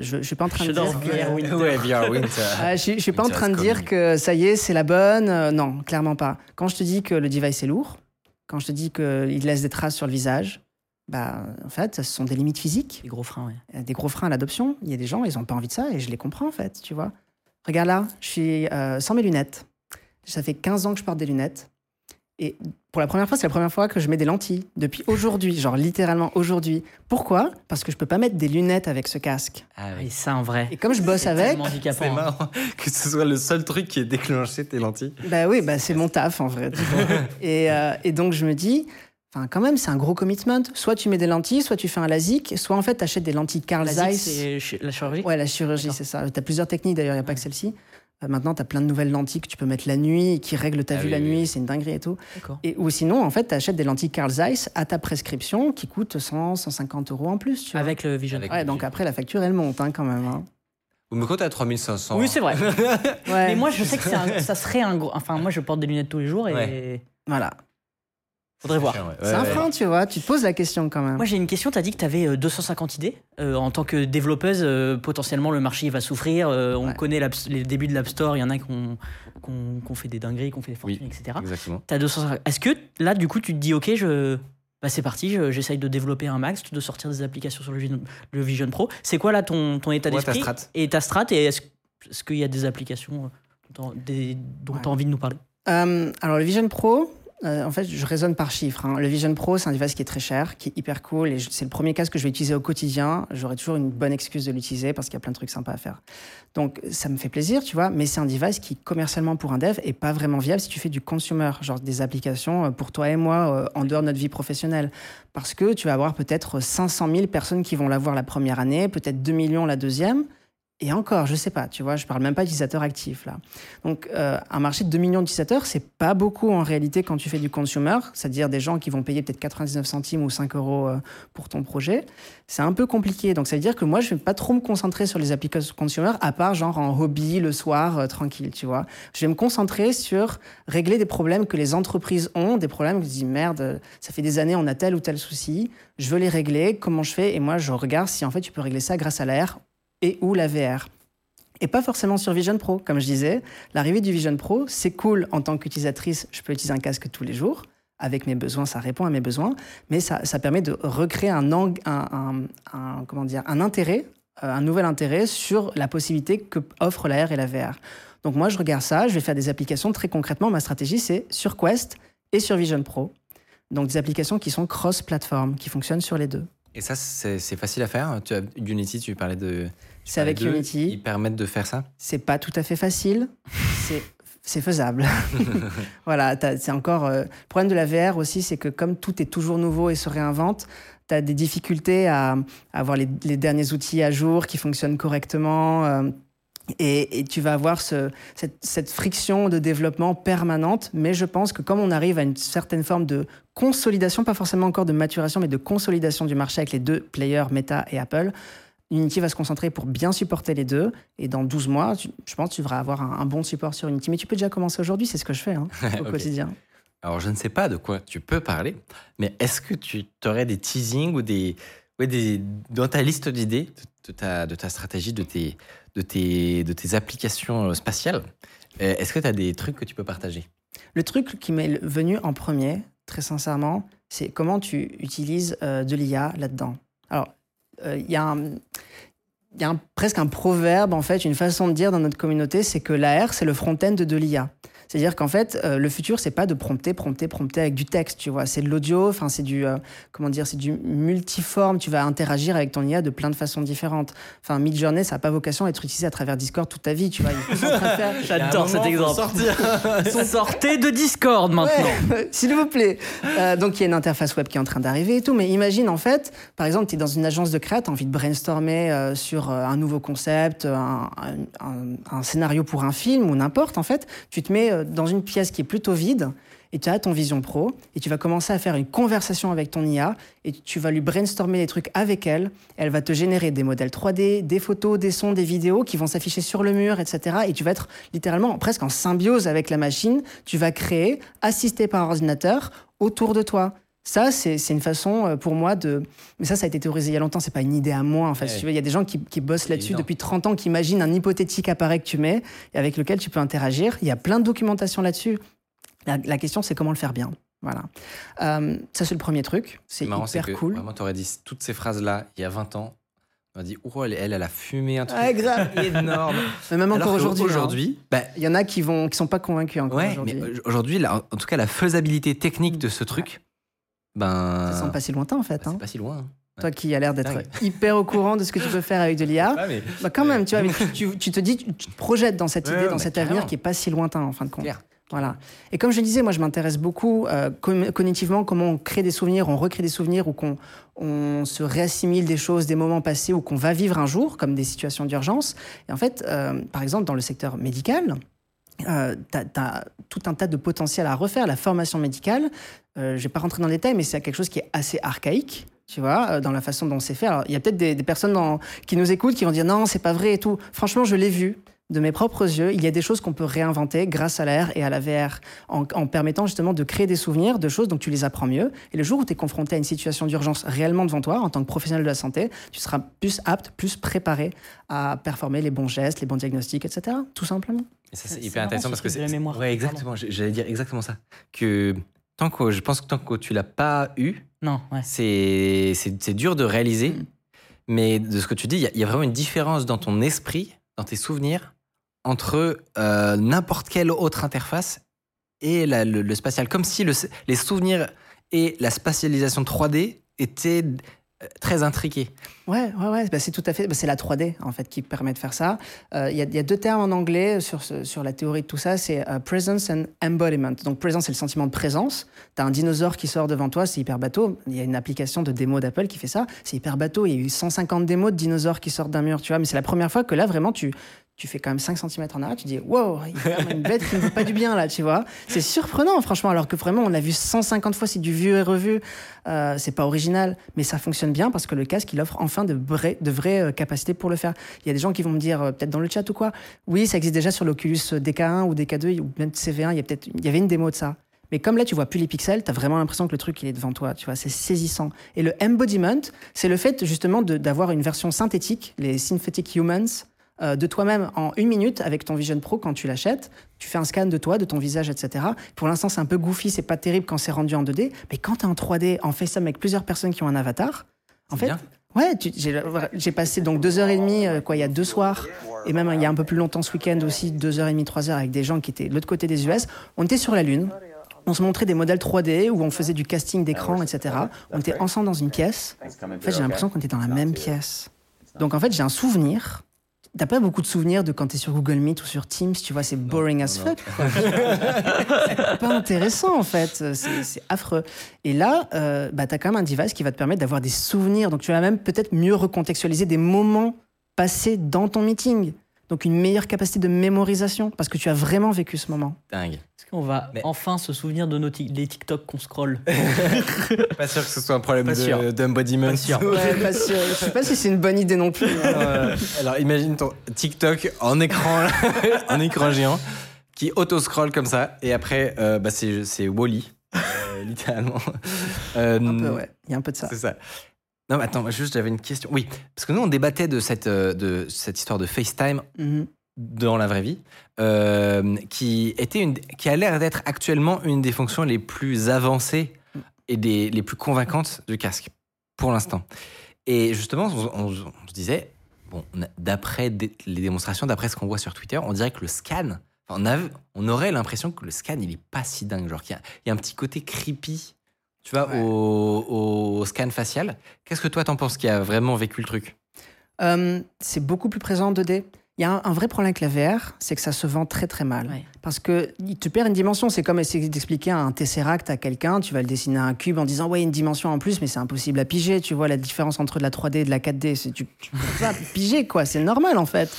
Je suis pas en train de dire que... Ouais, VR Winter. Je suis pas en train de dire que ça y est, c'est la bonne. Non, clairement pas. Quand je te dis que le device est lourd, quand je te dis qu'il laisse des traces sur le visage, bah, en fait, ce sont des limites physiques. Des gros freins, oui. Des gros freins à l'adoption. Il y a des gens, ils n'ont pas envie de ça et je les comprends, en fait, tu vois. Regarde là, je suis sans mes lunettes. Ça fait 15 ans que je porte des lunettes. Et pour la première fois, c'est la première fois que je mets des lentilles. Depuis aujourd'hui, genre littéralement aujourd'hui. Pourquoi ? Parce que je peux pas mettre des lunettes avec ce casque. Ah oui, ça en vrai. Et comme je bosse avec... C'est marrant que ce soit le seul truc qui ait déclenché tes lentilles. Bah oui, bah c'est mon taf en vrai. Et donc je me dis... Enfin, quand même, c'est un gros commitment. Soit tu mets des lentilles, soit tu fais un LASIK, soit en fait, tu achètes des lentilles Carl Zeiss. C'est la chirurgie ? Ouais, la chirurgie, c'est ça. Tu as plusieurs techniques d'ailleurs, il n'y a pas que celle-ci. Maintenant, tu as plein de nouvelles lentilles que tu peux mettre la nuit et qui règlent ta vue la nuit, c'est une dinguerie et tout. Et, ou sinon, en fait, tu achètes des lentilles Carl Zeiss à ta prescription qui coûtent 100, 150 euros en plus. Tu vois. Avec le Vision. Ouais, donc après, la facture, elle monte quand même. Vous me comptez à 3500. Oui, c'est vrai. Mais moi, je sais que ça serait un gros. Enfin, moi, je porte des lunettes tous les jours et. Ouais. Voilà. Faudrait voir. C'est un frein, tu vois. Tu te poses la question quand même. Moi, j'ai une question. Tu as dit que tu avais 250 idées. En tant que développeuse, potentiellement, le marché va souffrir. On connaît les débuts de l'App Store. Il y en a qui ont fait des dingueries, qui ont fait des fortunes, etc. Exactement. T'as 250... Est-ce que là, du coup, tu te dis, OK, bah, c'est parti, j'essaye de développer un max, de sortir des applications sur le Vision Pro. C'est quoi, là, ton état d'esprit et ta strat? Et est-ce qu'il y a des applications dont tu as envie de nous parler? Alors, le Vision Pro... en fait, je raisonne par chiffres. Le Vision Pro, c'est un device qui est très cher, qui est hyper cool. Et c'est le premier casque que je vais utiliser au quotidien. J'aurai toujours une bonne excuse de l'utiliser parce qu'il y a plein de trucs sympas à faire. Donc, ça me fait plaisir, tu vois. Mais c'est un device qui, commercialement, pour un dev, est pas vraiment viable si tu fais du consumer, genre des applications pour toi et moi, en dehors de notre vie professionnelle. Parce que tu vas avoir peut-être 500 000 personnes qui vont l'avoir la première année, peut-être 2 millions la deuxième. Et encore, je sais pas, tu vois, je parle même pas d'utilisateurs actifs, là. Donc, un marché de 2 millions d'utilisateurs, c'est pas beaucoup, en réalité, quand tu fais du consumer, c'est-à-dire des gens qui vont payer peut-être 99 centimes ou 5 euros pour ton projet. C'est un peu compliqué. Donc, ça veut dire que moi, je vais pas trop me concentrer sur les applications consumer, à part, genre, en hobby, le soir, tranquille, tu vois. Je vais me concentrer sur régler des problèmes que les entreprises ont, des problèmes que je dis, merde, ça fait des années, on a tel ou tel souci, je veux les régler, comment je fais? Et moi, je regarde si, en fait, tu peux régler ça grâce à l'AR et ou la VR. Et pas forcément sur Vision Pro, comme je disais. L'arrivée du Vision Pro, c'est cool en tant qu'utilisatrice, je peux utiliser un casque tous les jours, avec mes besoins, ça répond à mes besoins, mais ça permet de recréer un intérêt, un nouvel intérêt sur la possibilité que offre l'AR et la VR. Donc moi, je regarde ça, je vais faire des applications très concrètement. Ma stratégie, c'est sur Quest et sur Vision Pro. Donc des applications qui sont cross-plateforme, qui fonctionnent sur les deux. Et ça, c'est facile à faire. Unity, tu parlais de... C'est avec Unity. Ils permettent de faire ça? C'est pas tout à fait facile. C'est faisable. Voilà, c'est encore... le problème de la VR aussi, c'est que comme tout est toujours nouveau et se réinvente, tu as des difficultés à avoir les derniers outils à jour qui fonctionnent correctement. Et tu vas avoir cette friction de développement permanente. Mais je pense que comme on arrive à une certaine forme de consolidation, pas forcément encore de maturation, mais de consolidation du marché avec les deux players, Meta et Apple, Unity va se concentrer pour bien supporter les deux. Et dans 12 mois, je pense que tu devras avoir un bon support sur Unity. Mais tu peux déjà commencer aujourd'hui, c'est ce que je fais au quotidien. Alors, je ne sais pas de quoi tu peux parler, mais est-ce que tu aurais des teasings ou dans ta liste d'idées de ta stratégie, de tes applications spatiales, est-ce que tu as des trucs que tu peux partager? Le truc qui m'est venu en premier, très sincèrement, c'est comment tu utilises de l'IA là-dedans. Alors, il y a presque un proverbe, en fait, une façon de dire dans notre communauté, c'est que l'AR, c'est le front-end de l'IA. C'est-à-dire qu'en fait, le futur, c'est pas de prompter avec du texte, tu vois. C'est de l'audio, enfin, c'est du, c'est du multiforme. Tu vas interagir avec ton IA de plein de façons différentes. Enfin, Midjourney, ça n'a pas vocation à être utilisé à travers Discord toute ta vie, tu vois. J'adore cet exemple. Sortez de Discord maintenant. Ouais, s'il vous plaît. Donc, il y a une interface web qui est en train d'arriver et tout. Mais imagine, en fait, par exemple, tu es dans une agence de créa, tu as envie de brainstormer sur un nouveau concept, un scénario pour un film ou n'importe, en fait. Tu te mets dans une pièce qui est plutôt vide et tu as ton Vision Pro et tu vas commencer à faire une conversation avec ton IA et tu vas lui brainstormer des trucs avec elle. Elle va te générer des modèles 3D, des photos, des sons, des vidéos qui vont s'afficher sur le mur, etc. Et tu vas être littéralement presque en symbiose avec la machine. Tu vas créer, assisté par un ordinateur, autour de toi. Ça, c'est une façon pour moi de... Mais ça a été théorisé il y a longtemps, c'est pas une idée à moi. En fait, si tu veux, il y a des gens qui bossent là-dessus depuis 30 ans, qui imaginent un hypothétique appareil que tu mets et avec lequel tu peux interagir. Il y a plein de documentation là-dessus. La question, c'est comment le faire bien. Voilà. Ça, c'est le premier truc. C'est marrant, hyper c'est que cool. Vraiment, t'aurais dit toutes ces phrases-là il y a 20 ans. On m'a dit, oh, elle a fumé un truc grave, énorme. Mais même encore aujourd'hui, il y en a qui sont pas convaincus encore aujourd'hui. Mais aujourd'hui, là, en tout cas, la faisabilité technique de ce truc... Ben... Ça semble pas si lointain en fait. C'est pas si loin. Toi qui as l'air d'être hyper au courant de ce que tu peux faire avec de l'IA, quand même, tu vois, tu te dis, tu te projettes dans cette idée, dans cet avenir qui est pas si lointain en fin de compte. Claire. Voilà. Et comme je le disais, moi je m'intéresse beaucoup cognitivement, comment on crée des souvenirs, on recrée des souvenirs, ou qu'on se réassimile des choses, des moments passés, ou qu'on va vivre un jour, comme des situations d'urgence. Et en fait, par exemple dans le secteur médical, t'as tout un tas de potentiel à refaire. La formation médicale, je vais pas rentrer dans les détails, mais c'est quelque chose qui est assez archaïque, tu vois, dans la façon dont c'est fait. Alors il y a peut-être des personnes qui nous écoutent qui vont dire non, c'est pas vrai et tout. Franchement, je l'ai vu de mes propres yeux. Il y a des choses qu'on peut réinventer grâce à l'AR et à la VR, en permettant justement de créer des souvenirs de choses, donc tu les apprends mieux. Et le jour où tu es confronté à une situation d'urgence réellement devant toi, en tant que professionnel de la santé, tu seras plus apte, plus préparé à performer les bons gestes, les bons diagnostics, etc. Tout simplement. Et ça, c'est hyper intéressant parce que c'est... Ouais, exactement. J'allais dire exactement ça. Que je pense que tant que tu l'as pas eu, c'est dur de réaliser. Mais de ce que tu dis, il y a vraiment une différence dans ton esprit, dans tes souvenirs, entre n'importe quelle autre interface et le spatial. Comme si les souvenirs et la spatialisation 3D étaient très intriqués. Ouais. C'est tout à fait. C'est la 3D en fait qui permet de faire ça. Il y a deux termes en anglais sur la théorie de tout ça. C'est presence and embodiment. Donc presence, c'est le sentiment de présence. T'as un dinosaure qui sort devant toi, c'est hyper bateau. Il y a une application de démo d'Apple qui fait ça. C'est hyper bateau. Il y a eu 150 démos de dinosaures qui sortent d'un mur, tu vois. Mais c'est la première fois que là vraiment tu fais quand même 5 cm en arrière, tu dis « Wow, il y a une bête qui ne veut pas du bien, là, tu vois ?» C'est surprenant, franchement, alors que vraiment, on l'a vu 150 fois, c'est du vu et revu. C'est pas original, mais ça fonctionne bien parce que le casque, il offre enfin de vraies capacités pour le faire. Il y a des gens qui vont me dire, peut-être dans le chat ou quoi, « Oui, ça existe déjà sur l'Oculus DK1 ou DK2 ou même CV1, il y avait une démo de ça. » Mais comme là, tu vois plus les pixels, t'as vraiment l'impression que le truc, il est devant toi, tu vois, c'est saisissant. Et le embodiment, c'est le fait, justement, d'avoir une version synthétique, les synthetic humans, de toi-même en 1 minute avec ton Vision Pro. Quand tu l'achètes, tu fais un scan de toi, de ton visage, etc. Pour l'instant, c'est un peu goofy, c'est pas terrible quand c'est rendu en 2D, mais quand t'es en 3D, en FaceTime avec plusieurs personnes qui ont un avatar, en fait, j'ai passé donc 2h30, il y a 2 soirs, et même il y a un peu plus longtemps ce week-end aussi, 2h30, 3h avec des gens qui étaient de l'autre côté des US. On était sur la Lune, on se montrait des modèles 3D où on faisait du casting d'écran, etc. On était ensemble dans une pièce. En fait, j'ai l'impression qu'on était dans la même pièce. Donc en fait, j'ai un souvenir. T'as pas beaucoup de souvenirs de quand t'es sur Google Meet ou sur Teams, tu vois, c'est boring as fuck. C'est pas intéressant, en fait. C'est affreux. Et là, t'as quand même un device qui va te permettre d'avoir des souvenirs. Donc, tu vas même peut-être mieux recontextualiser des moments passés dans ton meeting. Donc, une meilleure capacité de mémorisation parce que tu as vraiment vécu ce moment. Dingue. Est-ce qu'on va enfin se souvenir de les TikTok qu'on scrolle? Pas sûr que ce soit un problème d'embodiment. Pas sûr. Pas sûr. Je sais pas si c'est une bonne idée non plus. Alors, imagine ton TikTok en écran, en écran géant qui auto-scroll comme ça, et après, c'est Wall-E, littéralement. Un peu, ouais. Il y a un peu de ça. C'est ça. Non, mais attends, juste j'avais une question. Oui, parce que nous, on débattait de cette histoire de FaceTime dans la vraie vie, qui a l'air d'être actuellement une des fonctions les plus avancées et les plus convaincantes du casque, pour l'instant. Et justement, on se disait, d'après les démonstrations, d'après ce qu'on voit sur Twitter, on dirait que le scan, on aurait l'impression que le scan, il n'est pas si dingue. Genre qu'il y a un petit côté creepy. Tu vas au scan facial. Qu'est-ce que toi, t'en penses, qui a vraiment vécu le truc ? C'est beaucoup plus présent en 2D. Il y a un vrai problème avec la VR, c'est que ça se vend très, très mal. Ouais. Parce que tu perds une dimension. C'est comme essayer d'expliquer un tesseract à quelqu'un. Tu vas le dessiner à un cube en disant « Ouais, une dimension en plus, mais c'est impossible à piger. » Tu vois la différence entre de la 3D et de la 4D. Tu peux pas piger, quoi. C'est normal, en fait.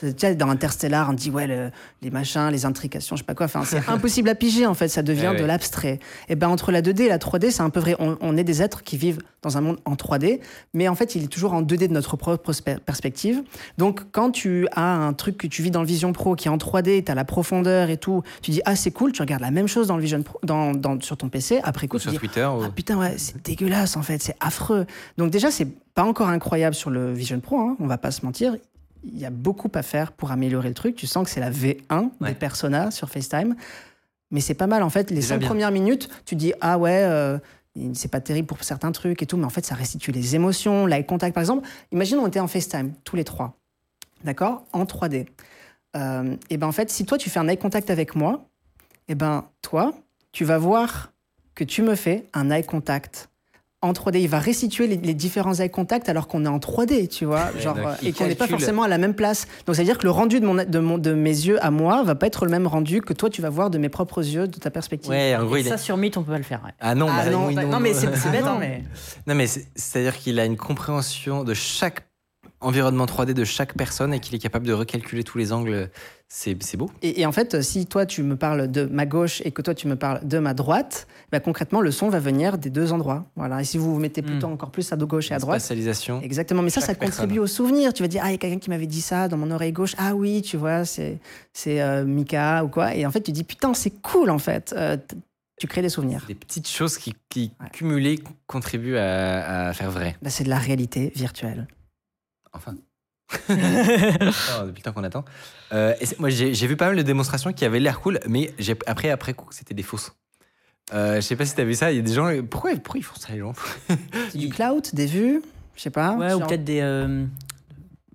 Tu sais, dans Interstellar, on dit « Ouais, les machins, les intrications, je sais pas quoi. » Enfin, c'est impossible à piger, en fait. Ça devient de l'abstrait. Et ben, entre la 2D et la 3D, c'est un peu vrai. On est des êtres qui vivent dans un monde en 3D, mais en fait, il est toujours en 2D de notre propre perspective. Donc, quand tu as un truc que tu vis dans le Vision Pro qui est en 3D, t'as la profondeur et tout, tu dis ah c'est cool, tu regardes la même chose dans le Vision Pro, sur ton PC, après coup tu dis Twitter, ah putain ouais c'est dégueulasse en fait, c'est affreux. Donc déjà c'est pas encore incroyable sur le Vision Pro, hein, on va pas se mentir. Il y a beaucoup à faire pour améliorer le truc. Tu sens que c'est la V1 des personas sur FaceTime. Mais c'est pas mal, en fait. Les 5 premières minutes, tu dis « Ah ouais, c'est pas terrible pour certains trucs et tout. » Mais en fait, ça restitue les émotions, l'eye contact. Par exemple, imagine on était en FaceTime, tous les trois. D'accord ? En 3D. Et ben en fait, si toi, tu fais un eye contact avec moi, et ben toi, tu vas voir que tu me fais un eye contact. En 3D, il va restituer les différents eye contact alors qu'on est en 3D, tu vois, genre, et qu'on n'est pas forcément à la même place. Donc, ça veut dire que le rendu de mes yeux à moi va pas être le même rendu que toi, tu vas voir de mes propres yeux, de ta perspective. Ouais, en gros, et ça, sur Meet, on peut pas le faire. Ouais. Ah non, mais c'est bête. Non, mais c'est-à-dire qu'il a une compréhension de chaque environnement 3D de chaque personne et qu'il est capable de recalculer tous les angles. C'est beau. Et en fait, si toi, tu me parles de ma gauche et que toi, tu me parles de ma droite, bah, concrètement, le son va venir des deux endroits. Voilà. Et si vous vous mettez plutôt encore plus à gauche et à droite... Spatialisation. Exactement. Mais ça contribue au souvenir. Tu vas dire, ah, il y a quelqu'un qui m'avait dit ça dans mon oreille gauche. Ah oui, tu vois, c'est Mika ou quoi. Et en fait, tu dis, putain, c'est cool, en fait. Tu crées des souvenirs. Des petites choses qui cumulées, contribuent à faire vrai. Bah, c'est de la réalité virtuelle. Enfin... depuis le temps qu'on attend. Moi, j'ai vu pas mal de démonstrations qui avaient l'air cool, mais après coup, c'était des fausses. Je sais pas si t'as vu ça. Il y a des gens. Pourquoi ils font ça, les gens ? C'est du cloud, des vues, je sais pas. Ouais, genre... ou peut-être des.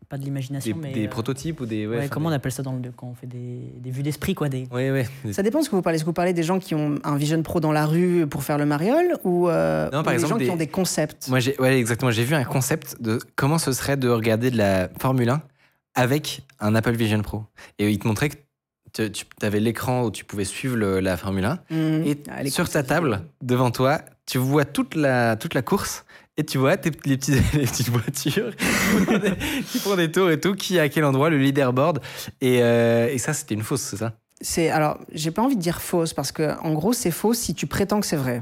Pas de l'imagination, mais. Des prototypes ou des. Comment on appelle ça quand on fait des vues d'esprit, quoi. Des... Ouais. Ça dépend de ce que vous parlez. Est-ce que vous parlez des gens qui ont un Vision Pro dans la rue pour faire le mariole ou par exemple, des gens qui ont des concepts ? Moi, exactement. J'ai vu un concept de comment ce serait de regarder de la Formule 1 avec un Apple Vision Pro. Et il te montrait que tu avais l'écran où tu pouvais suivre la Formule 1. Et sur ta table, devant toi, tu vois toute la course. Et tu vois les petites voitures qui font des tours et tout, qui à quel endroit, le leaderboard. Et ça, c'était une fausse, c'est ça ? Alors, j'ai pas envie de dire fausse, parce qu'en gros, c'est faux si tu prétends que c'est vrai.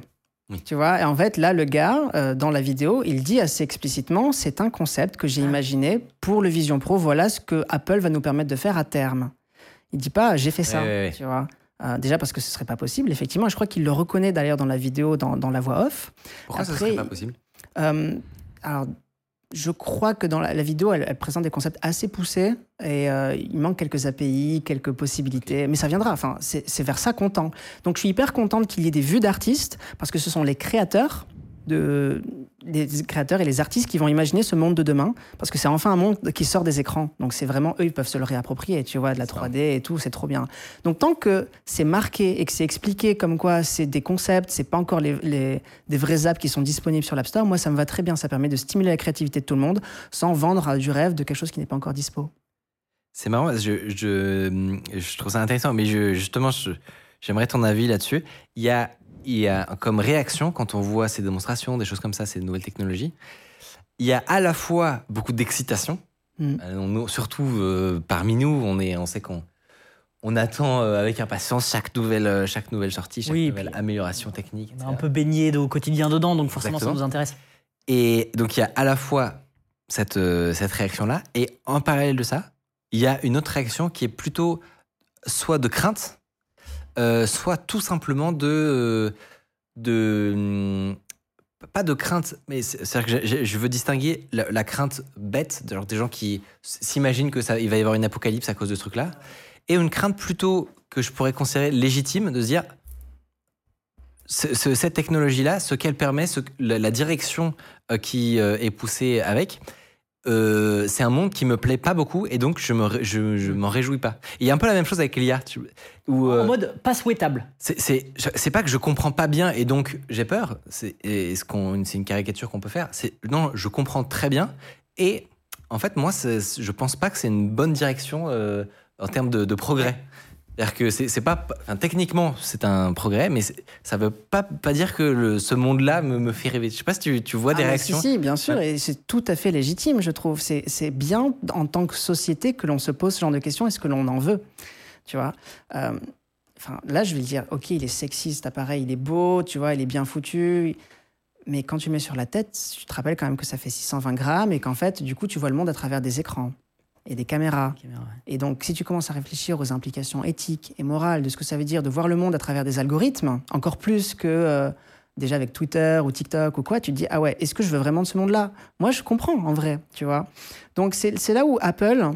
Oui. Tu vois ? Et en fait, là, le gars, dans la vidéo, il dit assez explicitement, c'est un concept que j'ai imaginé pour le Vision Pro, voilà ce que Apple va nous permettre de faire à terme. Il dit pas, j'ai fait ça, tu vois ? Déjà parce que ce serait pas possible, effectivement. Je crois qu'il le reconnaît d'ailleurs dans la vidéo, dans la voix off. Pourquoi ça serait pas possible ? Alors, je crois que dans la vidéo, elle présente des concepts assez poussés et il manque quelques API, quelques possibilités, mais ça viendra. Enfin, c'est vers ça qu'on tend. Donc, je suis hyper contente qu'il y ait des vues d'artistes parce que ce sont les créateurs et les artistes qui vont imaginer ce monde de demain parce que c'est enfin un monde qui sort des écrans. Donc, c'est vraiment eux, ils peuvent se le réapproprier, tu vois, de la 3D et tout, c'est trop bien. Donc, tant que c'est marqué et que c'est expliqué comme quoi c'est des concepts, c'est pas encore des vraies apps qui sont disponibles sur l'App Store, moi, ça me va très bien. Ça permet de stimuler la créativité de tout le monde sans vendre du rêve de quelque chose qui n'est pas encore dispo. C'est marrant, je trouve ça intéressant, mais j'aimerais ton avis là-dessus. Il y a comme réaction, quand on voit ces démonstrations, des choses comme ça, ces nouvelles technologies, il y a à la fois beaucoup d'excitation, surtout parmi nous, on sait qu'on attend avec impatience chaque nouvelle sortie, chaque nouvelle amélioration technique. On est un peu baigné au quotidien dedans, donc forcément ça nous intéresse. Et donc il y a à la fois cette réaction-là, et en parallèle de ça, il y a une autre réaction qui est plutôt soit de crainte, soit tout simplement pas de crainte, mais c'est-à-dire que je veux distinguer la crainte bête, genre des gens qui s'imaginent qu'il va y avoir une apocalypse à cause de ce truc-là, et une crainte plutôt que je pourrais considérer légitime, de se dire cette technologie-là, ce qu'elle permet, la direction qui est poussée avec... c'est un monde qui me plaît pas beaucoup et donc je m'en réjouis pas. Il y a un peu la même chose avec l'IA en mode pas souhaitable. C'est pas que je comprends pas bien et donc j'ai peur. C'est une caricature qu'on peut faire. Non, je comprends très bien et en fait moi je pense pas que c'est une bonne direction en termes de progrès. C'est-à-dire que c'est pas, enfin, techniquement c'est un progrès, mais ça veut pas dire que ce monde-là me fait rêver. Je sais pas si tu vois des réactions. Si, bien sûr, et c'est tout à fait légitime, je trouve. C'est bien en tant que société que l'on se pose ce genre de questions. Est-ce que l'on en veut, tu vois ? Enfin, là, je vais dire, ok, il est sexy cet appareil, il est beau, tu vois, il est bien foutu. Mais quand tu mets sur la tête, tu te rappelles quand même que ça fait 620 grammes et qu'en fait, du coup, tu vois le monde à travers des écrans. et des caméras. Et donc, si tu commences à réfléchir aux implications éthiques et morales de ce que ça veut dire de voir le monde à travers des algorithmes, encore plus que déjà avec Twitter ou TikTok ou quoi, tu te dis « Ah ouais, est-ce que je veux vraiment de ce monde-là ?» Moi, je comprends en vrai, tu vois. Donc, c'est là où Apple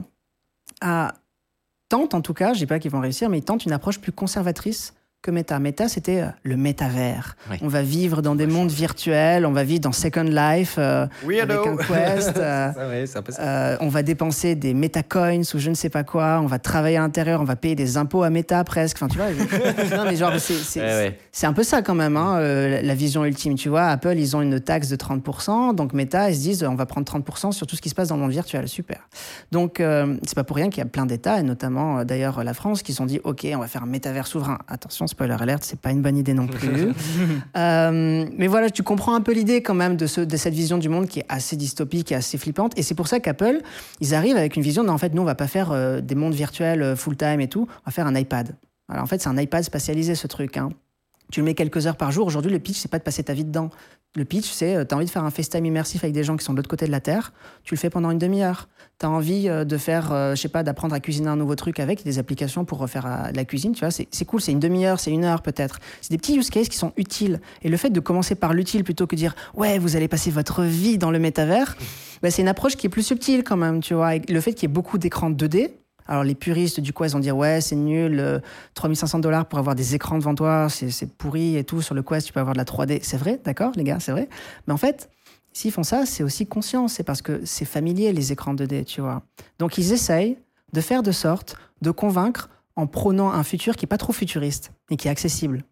tente, en tout cas, je ne dis pas qu'ils vont réussir, mais ils tentent une approche plus conservatrice que Meta. Meta, c'était le métavers. Oui. On va vivre dans des mondes virtuels, on va vivre dans Second Life, avec un Quest. On va dépenser des Metacoins ou je ne sais pas quoi. On va travailler à l'intérieur, on va payer des impôts à Meta presque. Enfin, tu vois, non, mais genre, c'est un peu ça quand même, hein, la vision ultime. Tu vois, Apple, ils ont une taxe de 30%. Donc Meta, ils se disent, on va prendre 30% sur tout ce qui se passe dans le monde virtuel. Super. Donc, c'est pas pour rien qu'il y a plein d'États, et notamment d'ailleurs la France, qui se sont dit, OK, on va faire un métavers souverain. Attention, spoiler alert, c'est pas une bonne idée non plus. Mais voilà, tu comprends un peu l'idée quand même de cette vision du monde qui est assez dystopique et assez flippante. Et c'est pour ça qu'Apple, ils arrivent avec une vision, en fait, nous, on va pas faire des mondes virtuels full-time et tout, on va faire un iPad. Alors en fait, c'est un iPad spatialisé, ce truc, hein. Tu le mets quelques heures par jour. Aujourd'hui, le pitch, c'est pas de passer ta vie dedans. Le pitch, c'est t'as envie de faire un FaceTime immersif avec des gens qui sont de l'autre côté de la Terre, tu le fais pendant une demi-heure. T'as envie de faire, d'apprendre à cuisiner un nouveau truc avec des applications pour refaire la cuisine, tu vois, c'est cool, c'est une demi-heure, c'est une heure peut-être. C'est des petits use cases qui sont utiles. Et le fait de commencer par l'utile plutôt que dire « Ouais, vous allez passer votre vie dans le métavers », c'est une approche qui est plus subtile quand même, tu vois. Et le fait qu'il y ait beaucoup d'écrans 2D, alors les puristes du Quest vont dire « Ouais, c'est nul, $3,500 pour avoir des écrans devant toi, c'est pourri et tout, sur le Quest, tu peux avoir de la 3D. » C'est vrai, d'accord les gars, c'est vrai. Mais en fait, s'ils font ça, c'est aussi conscient, c'est parce que c'est familier les écrans 2D, tu vois. Donc ils essayent de faire de sorte de convaincre en prônant un futur qui n'est pas trop futuriste et qui est accessible.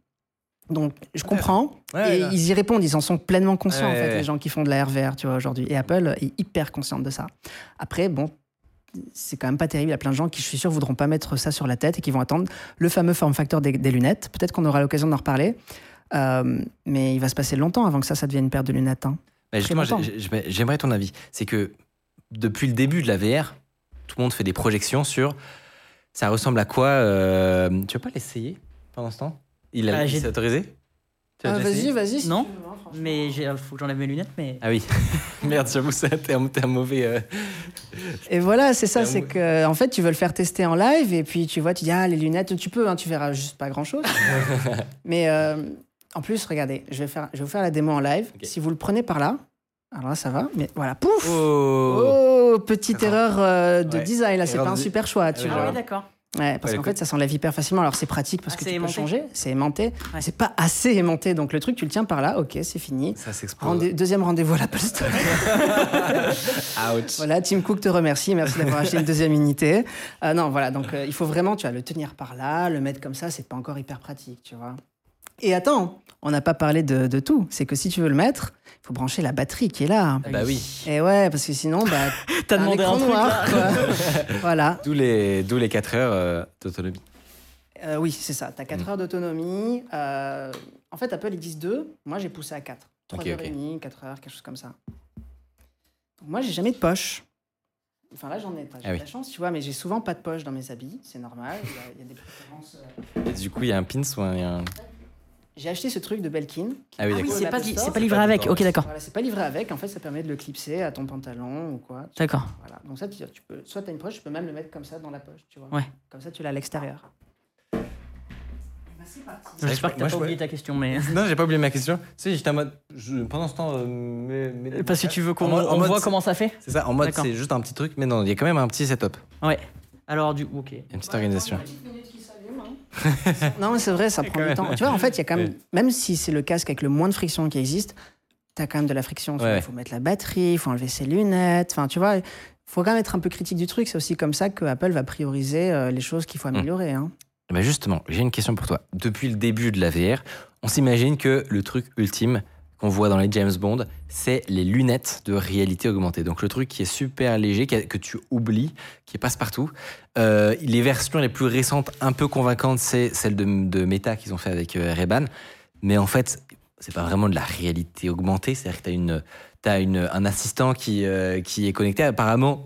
Donc je comprends, ils y répondent, ils en sont pleinement conscients les gens qui font de la RVR, tu vois, aujourd'hui. Et Apple est hyper consciente de ça. Après, bon, c'est quand même pas terrible. Il y a plein de gens qui, je suis sûr, voudront pas mettre ça sur la tête et qui vont attendre le fameux form factor des lunettes. Peut-être qu'on aura l'occasion d'en reparler, mais il va se passer longtemps avant que ça devienne une paire de lunettes, hein. Mais justement, j'aimerais ton avis. C'est que depuis le début de la VR, tout le monde fait des projections sur ça ressemble à quoi. Tu veux pas l'essayer pendant ce temps? Il a été autorisé. Vas-y. Non, mais il faut que j'enlève mes lunettes. Mais... Ah oui, merde, j'avoue ça, t'es un mauvais... Et voilà, c'est ça, c'est que en fait, tu veux le faire tester en live et puis tu vois, tu dis, les lunettes, tu peux, hein, tu verras juste pas grand-chose. Mais... En plus, regardez, je vais vous faire la démo en live. Okay. Si vous le prenez par là, alors là, ça va. Mais voilà, pouf! Oh, petite erreur de design. Là, c'est pas un super choix, tu vois. Ah ouais, d'accord. Ouais, parce qu'en fait, ça s'enlève hyper facilement. Alors, c'est pratique parce que tu peux changer. C'est aimanté. Ouais. C'est pas assez aimanté. Donc, le truc, tu le tiens par là. OK, c'est fini. Ça s'explose. Deuxième rendez-vous à l'Apple Store. Ouch. Voilà, Tim Cook te remercie. Merci d'avoir acheté une deuxième unité. Non, voilà. Donc, il faut vraiment, tu vas le tenir par là, le mettre comme ça. C'est pas encore hyper pratique, tu vois. Et attends, on n'a pas parlé de tout. C'est que si tu veux le mettre, il faut brancher la batterie qui est là. Bah oui. Et ouais, parce que sinon, t'as demandé un écran noir, quoi. Voilà. D'où les 4 heures d'autonomie. Oui, c'est ça. T'as 4 heures d'autonomie. En fait, Apple, ils disent 2. Moi, j'ai poussé à 4. 3h30, 4 heures, quelque chose comme ça. Donc, moi, j'ai jamais de poche. Enfin, là, j'en ai pas. J'ai de la chance, tu vois, mais j'ai souvent pas de poche dans mes habits. C'est normal. Il y a des préférences. Et du coup, il y a un pins ou un... J'ai acheté ce truc de Belkin. C'est pas livré avec. OK, d'accord. Voilà, c'est pas livré avec. En fait, ça permet de le clipser à ton pantalon ou quoi. D'accord. Voilà. Donc ça, tu peux. Soit t'as une poche, tu peux même le mettre comme ça dans la poche, tu vois. Ouais. Comme ça, tu l'as à l'extérieur. Et ben, c'est parti. J'espère que t'as pas oublié ta question, mais... Non, j'ai pas oublié ma question. Si, j'étais en mode. Pendant ce temps, parce que tu veux qu'on voit comment ça fait. C'est ça. En mode, c'est juste un petit truc, mais non, il y a quand même un petit setup. Ouais. Alors du. OK. Une petite organisation. Non, mais c'est vrai, ça prend du temps. Tu vois, en fait, il y a quand même, même si c'est le casque avec le moins de friction qui existe, t'as quand même de la friction. Il faut mettre la batterie, il faut enlever ses lunettes. Enfin, tu vois, il faut quand même être un peu critique du truc. C'est aussi comme ça que Apple va prioriser les choses qu'il faut améliorer. Hein. Ben justement, j'ai une question pour toi. Depuis le début de la VR, on s'imagine que le truc ultime qu'on voit dans les James Bond, c'est les lunettes de réalité augmentée. Donc le truc qui est super léger, que tu oublies, qui passe partout. Les versions les plus récentes, un peu convaincantes, c'est celle de Meta qu'ils ont fait avec Ray-Ban. Mais en fait, c'est pas vraiment de la réalité augmentée. C'est-à-dire que t'as un assistant qui est connecté. Apparemment,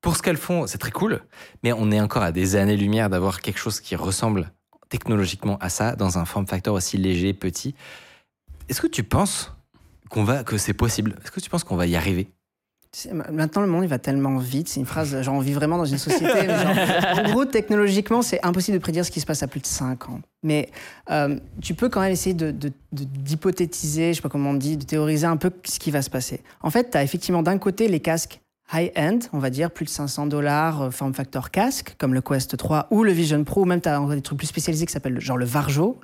pour ce qu'elles font, c'est très cool. Mais on est encore à des années-lumière d'avoir quelque chose qui ressemble technologiquement à ça, dans un form factor aussi léger, petit. Est-ce que tu penses que c'est possible ? Est-ce que tu penses qu'on va y arriver ? Maintenant, le monde, il va tellement vite. C'est une phrase, genre, on vit vraiment dans une société. Mais genre, en gros, technologiquement, c'est impossible de prédire ce qui se passe à plus de 5 ans. Mais tu peux quand même essayer d'hypothétiser, je sais pas comment on dit, de théoriser un peu ce qui va se passer. En fait, tu as effectivement d'un côté les casques high-end, on va dire, plus de $500, form factor casque, comme le Quest 3 ou le Vision Pro, ou même tu as des trucs plus spécialisés qui s'appellent genre le Vario.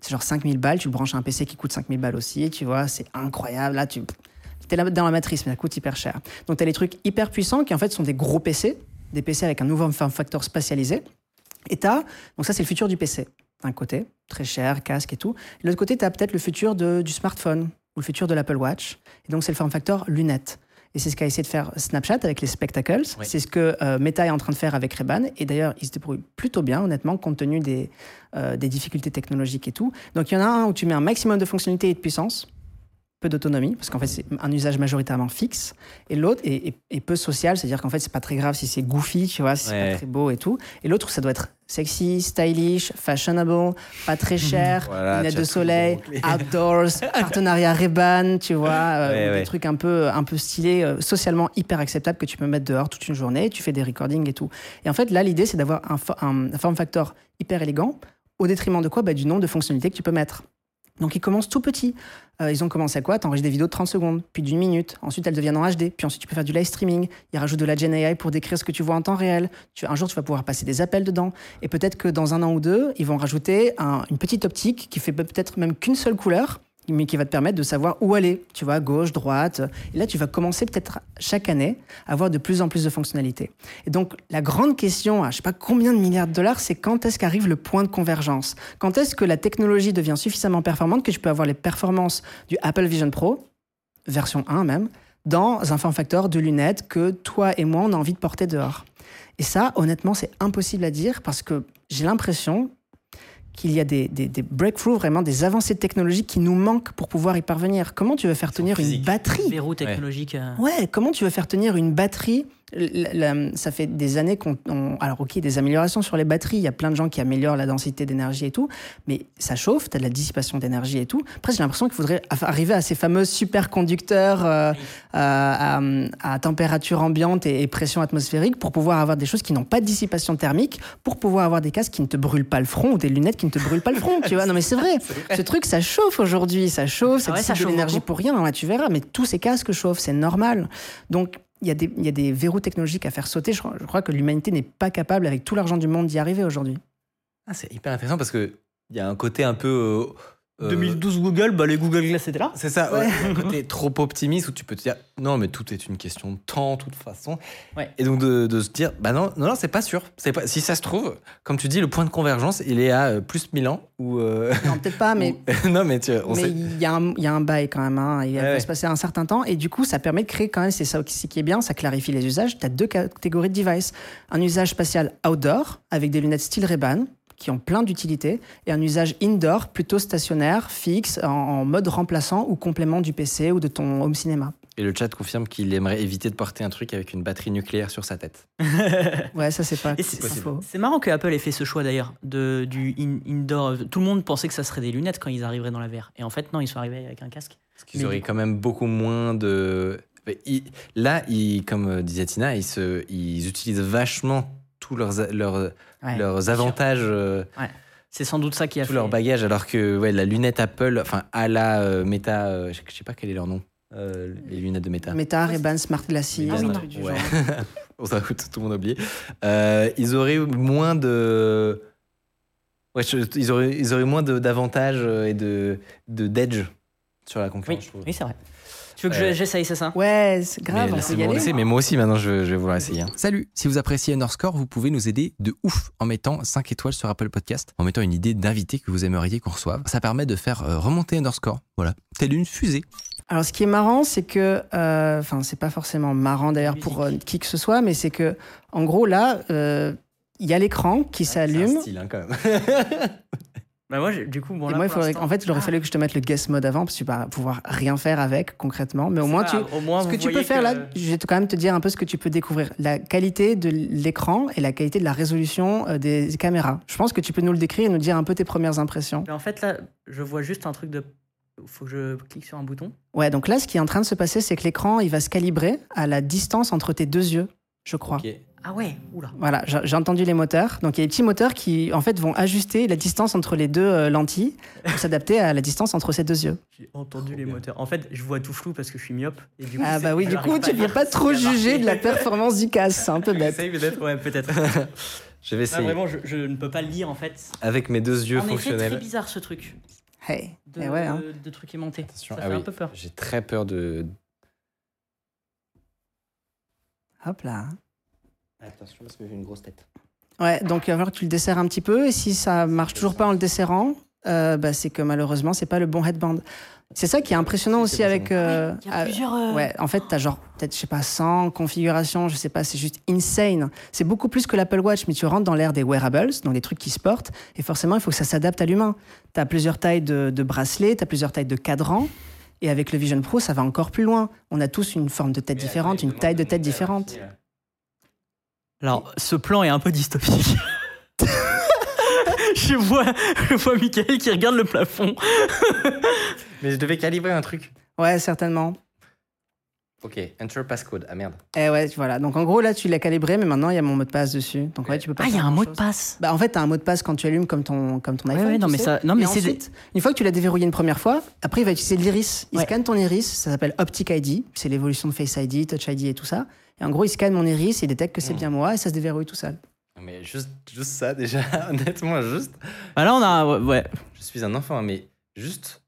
C'est genre 5 000 balles, tu branches à un PC qui coûte 5 000 balles aussi, tu vois, c'est incroyable. Là, tu es dans la matrice, mais ça coûte hyper cher. Donc, tu as les trucs hyper puissants qui, en fait, sont des gros PC, des PC avec un nouveau form factor spatialisé. Et tu as, donc ça, c'est le futur du PC, d'un côté, très cher, casque et tout. Et de l'autre côté, tu as peut-être le futur du smartphone ou le futur de l'Apple Watch. Et donc, c'est le form factor lunettes. Et c'est ce qu'a essayé de faire Snapchat avec les Spectacles. Oui. C'est ce que Meta est en train de faire avec Ray-Ban. Et d'ailleurs, ils se débrouillent plutôt bien, honnêtement, compte tenu des difficultés technologiques et tout. Donc, il y en a un où tu mets un maximum de fonctionnalités et de puissance, peu d'autonomie, parce qu'en fait, c'est un usage majoritairement fixe. Et l'autre est peu social, c'est-à-dire qu'en fait, c'est pas très grave si c'est goofy, tu vois, si c'est pas très beau et tout. Et l'autre, ça doit être sexy, stylish, fashionable, pas très cher, voilà, lunettes de soleil, outdoors, partenariat Ray-Ban, tu vois, des trucs un peu stylés, socialement hyper acceptables que tu peux mettre dehors toute une journée, tu fais des recordings et tout. Et en fait, là, l'idée, c'est d'avoir un form factor hyper élégant, au détriment de quoi ? Du nombre de fonctionnalités que tu peux mettre. Donc, ils commencent tout petits. Ils ont commencé à quoi ? T'enregistres des vidéos de 30 secondes, puis d'une minute. Ensuite, elles deviennent en HD. Puis ensuite, tu peux faire du live streaming. Ils rajoutent de la Gen AI pour décrire ce que tu vois en temps réel. Un jour, tu vas pouvoir passer des appels dedans. Et peut-être que dans 1 an ou 2, ils vont rajouter une petite optique qui fait peut-être même qu'une seule couleur, mais qui va te permettre de savoir où aller. Tu vois, gauche, droite. Et là, tu vas commencer peut-être chaque année à avoir de plus en plus de fonctionnalités. Et donc, la grande question, à je ne sais pas combien de milliards de dollars, c'est quand est-ce qu'arrive le point de convergence ? Quand est-ce que la technologie devient suffisamment performante que tu peux avoir les performances du Apple Vision Pro, version 1 même, dans un form factor de lunettes que toi et moi, on a envie de porter dehors ? Et ça, honnêtement, c'est impossible à dire parce que j'ai l'impression qu'il y a des breakthroughs, vraiment des avancées technologiques qui nous manquent pour pouvoir y parvenir. Comment tu veux faire tenir une batterie ? Verrou technologique. Ouais, comment tu veux faire tenir une batterie ? Ça fait des années alors ok, des améliorations sur les batteries, il y a plein de gens qui améliorent la densité d'énergie et tout, mais ça chauffe, t'as de la dissipation d'énergie et tout. Après, j'ai l'impression qu'il faudrait arriver à ces fameux superconducteurs à température ambiante et pression atmosphérique pour pouvoir avoir des choses qui n'ont pas de dissipation thermique, pour pouvoir avoir des casques qui ne te brûlent pas le front ou des lunettes qui ne te brûlent pas le front, tu vois. Non mais c'est vrai, ce truc ça chauffe aujourd'hui, ça chauffe, ça dissipe de l'énergie pour rien, là, tu verras, mais tous ces casques chauffent, c'est normal. Donc il y a des verrous technologiques à faire sauter. Je crois que l'humanité n'est pas capable, avec tout l'argent du monde, d'y arriver aujourd'hui. Ah, c'est hyper intéressant parce qu'il y a un côté un peu... 2012 Google, les Google Glass étaient là. C'est ça, un côté trop optimiste où tu peux te dire non, mais tout est une question de temps, de toute façon. Ouais. Et donc de se dire non, c'est pas sûr. C'est pas, si ça se trouve, comme tu dis, le point de convergence, il est à plus 1000 ans. Non, peut-être pas, mais il y a un bail quand même. Il va se passer un certain temps. Et du coup, ça permet de créer quand même, c'est ça aussi qui est bien, ça clarifie les usages. Tu as 2 catégories de devices. Un usage spatial outdoor, avec des lunettes style Ray-Ban, qui ont plein d'utilités, et un usage indoor, plutôt stationnaire, fixe, en mode remplaçant ou complément du PC ou de ton home cinéma. Et le chat confirme qu'il aimerait éviter de porter un truc avec une batterie nucléaire sur sa tête. Ouais, ça, c'est pas faux. C'est marrant que Apple ait fait ce choix, d'ailleurs, du indoor. Tout le monde pensait que ça serait des lunettes quand ils arriveraient dans la VR. Et en fait, non, ils sont arrivés avec un casque. Parce qu'ils auraient quand même beaucoup moins de... Là, comme disait Tina, ils utilisent vachement tous leurs avantages, c'est sans doute ça qui a tout fait leur bagage, alors que la lunette Apple, enfin à la Meta, je sais pas quel est leur nom, les lunettes de Meta, Ray-Ban, Smart Glasses, tout le monde a oublié. Ils auraient moins de, ils auraient moins d'avantages et de d'edge sur la concurrence. Oui, c'est vrai. Tu veux que j'essaye, c'est ça ? Ouais, c'est grave, on peut y aller. Mais moi aussi, maintenant, je vais vouloir essayer. Salut ! Si vous appréciez Underscore, vous pouvez nous aider de ouf en mettant 5 étoiles sur Apple Podcast, en mettant une idée d'invité que vous aimeriez qu'on reçoive. Ça permet de faire remonter Underscore, telle une fusée. Alors, ce qui est marrant, c'est que... c'est pas forcément marrant, d'ailleurs, pour qui que ce soit, mais c'est que, en gros, là, il y a l'écran qui s'allume. C'est un style, quand même. Moi, du coup, là, moi, en fait, il aurait fallu que je te mette le guest mode avant parce que tu vas pouvoir rien faire avec concrètement. Mais au moins, ce que tu peux faire là, je vais quand même te dire un peu ce que tu peux découvrir. La qualité de l'écran et la qualité de la résolution des caméras. Je pense que tu peux nous le décrire et nous dire un peu tes premières impressions. Mais en fait, là, je vois juste un truc de... faut que je clique sur un bouton. Ouais, donc là, ce qui est en train de se passer, c'est que l'écran, il va se calibrer à la distance entre tes deux yeux, je crois. Okay. Ah ouais, oula. Voilà, j'ai entendu les moteurs. Donc, il y a des petits moteurs qui, en fait, vont ajuster la distance entre les deux lentilles pour s'adapter à la distance entre ces deux yeux. J'ai entendu les moteurs. En fait, je vois tout flou parce que je suis myope. Et du coup, ah bah oui, du coup, tu ne viens pas trop juger de la performance du casque. C'est un peu bête. J'essaye peut-être, ouais, peut-être. Je vais essayer. Ah, vraiment, je ne peux pas lire, en fait. Avec mes deux yeux fonctionnels. En effet, très bizarre, ce truc. Hey. De trucs aimantés. Attention. Ça fait un peu peur. J'ai très peur de... Hop là. Attention parce que j'ai une grosse tête. Ouais, donc alors tu le desserres un petit peu et si ça marche toujours pas en le desserrant, bah, c'est que malheureusement c'est pas le bon headband. C'est ça qui est impressionnant aussi avec. Il y a plusieurs. Ouais, en fait t'as genre peut-être je sais pas 100 configurations, je sais pas, c'est juste insane. C'est beaucoup plus que l'Apple Watch, mais tu rentres dans l'ère des wearables, dans les trucs qui se portent et forcément il faut que ça s'adapte à l'humain. T'as plusieurs tailles de bracelets, t'as plusieurs tailles de cadrans. Et avec le Vision Pro, ça va encore plus loin. On a tous une forme de tête différente, une taille de tête différente. Alors, ce plan est un peu dystopique. je vois Mickaël qui regarde le plafond. Mais je devais calibrer un truc. Ouais, certainement. Ok, enter passcode. Ah merde. Eh ouais, voilà. Donc en gros, là, tu l'as calibré, mais maintenant, il y a mon mot de passe dessus. Donc ouais, tu peux pas. Ah, il y a un mot de passe. Bah en fait, t'as un mot de passe quand tu allumes comme ton iPhone. Ouais, non, mais sais. Ça. Non, mais c'est. Ensuite, une fois que tu l'as déverrouillé une première fois, après, il va utiliser l'iris. Il scanne ton iris. Ça s'appelle Optic ID. C'est l'évolution de Face ID, Touch ID et tout ça. Et en gros, il scanne mon iris, il détecte que c'est bien moi et ça se déverrouille tout seul. Mais juste ça, déjà, honnêtement, juste. Bah là, on a. Ouais. Je suis un enfant, mais juste.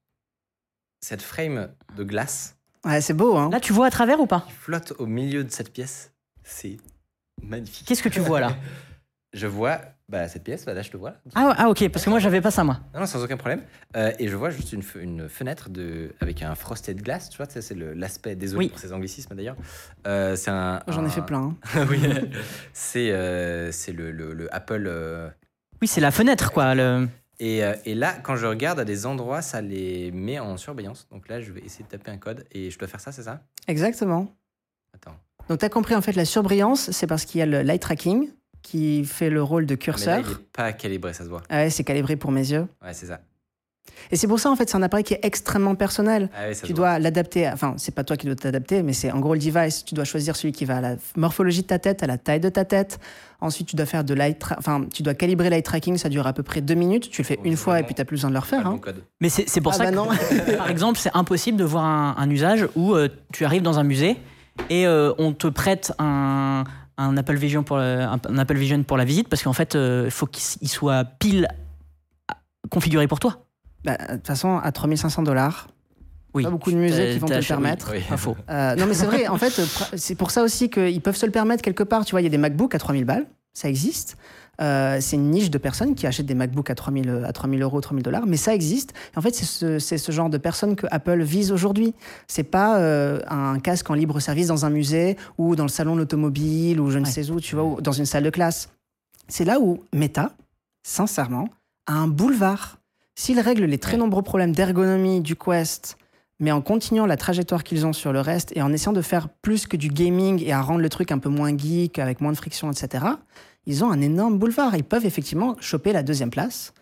Cette frame de glace. Ouais, c'est beau, hein. Là, tu vois à travers ou pas ? Il flotte au milieu de cette pièce. C'est magnifique. Qu'est-ce que tu vois là ? Je vois cette pièce, là, je te vois. Là. Ah, ok, parce que moi, j'avais pas ça, moi. Non, sans aucun problème. Et je vois juste une fenêtre avec un frosted glass, tu vois, c'est l'aspect, désolé pour ces anglicismes d'ailleurs. C'est un. J'en ai fait plein. Hein. Oui, c'est le Apple. Oui, c'est la fenêtre, quoi. Et là, quand je regarde à des endroits, ça les met en surveillance. Donc là, je vais essayer de taper un code et je dois faire ça, c'est ça ? Exactement. Attends. Donc, tu as compris, en fait, la surbrillance, c'est parce qu'il y a le light tracking qui fait le rôle de curseur. Mais là, il n'est pas calibré, ça se voit. Ouais, c'est calibré pour mes yeux. Ouais, c'est ça. Et c'est pour ça, en fait, c'est un appareil qui est extrêmement personnel. Ah oui, tu dois l'adapter. Enfin, c'est pas toi qui dois t'adapter, mais c'est en gros le device. Tu dois choisir celui qui va à la morphologie de ta tête, à la taille de ta tête. Ensuite, tu dois faire tu dois calibrer l'eye tracking. Ça dure à peu près 2 minutes. Tu le fais une fois et puis t'as plus besoin de le refaire. Hein. Mais c'est pour ça que, par exemple, c'est impossible de voir un usage où tu arrives dans un musée et on te prête un Apple Vision pour la visite parce qu'en fait, il faut qu'il soit pile configuré pour toi. Bah, de toute façon, à $3,500, oui. Pas beaucoup de musées qui vont te le permettre. Oui. Info. Non, mais c'est vrai, en fait, c'est pour ça aussi qu'ils peuvent se le permettre quelque part. Tu vois, il y a des MacBooks à $3,000, ça existe. C'est une niche de personnes qui achètent des MacBooks à €3,000, $3,000, mais ça existe. Et en fait, c'est ce genre de personnes que Apple vise aujourd'hui. C'est pas un casque en libre service dans un musée ou dans le salon de l'automobile ou je ne sais où, tu vois, ou dans une salle de classe. C'est là où Meta, sincèrement, a un boulevard. S'ils règlent les très nombreux problèmes d'ergonomie du Quest, mais en continuant la trajectoire qu'ils ont sur le reste et en essayant de faire plus que du gaming et à rendre le truc un peu moins geek, avec moins de friction, etc., ils ont un énorme boulevard. Ils peuvent effectivement choper la 2e place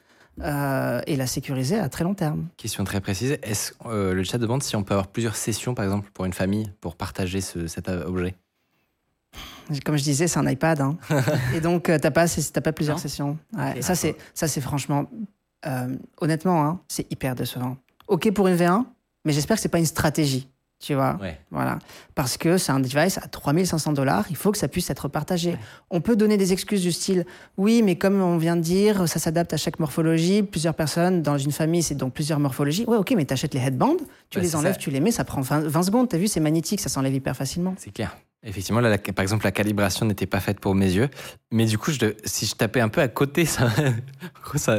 et la sécuriser à très long terme. Question très précise. Est-ce le chat demande si on peut avoir plusieurs sessions, par exemple, pour une famille, pour partager cet objet ? Comme je disais, c'est un iPad. Hein. Et donc, t'as pas plusieurs sessions. Ouais. Okay, ça, c'est franchement... honnêtement, hein, c'est hyper décevant. Ok pour une V1, mais j'espère que c'est pas une stratégie, tu vois. Ouais. Voilà. Parce que c'est un device à $3,500, il faut que ça puisse être partagé. Ouais. On peut donner des excuses du style, oui, mais comme on vient de dire, ça s'adapte à chaque morphologie, plusieurs personnes dans une famille, c'est donc plusieurs morphologies. Ouais, ok, mais t'achètes les headbands, tu les enlèves, ça. Tu les mets, ça prend 20 secondes, t'as vu, c'est magnétique, ça s'enlève hyper facilement. C'est clair. Effectivement, là, par exemple, la calibration n'était pas faite pour mes yeux. Mais du coup, si je tapais un peu à côté, ça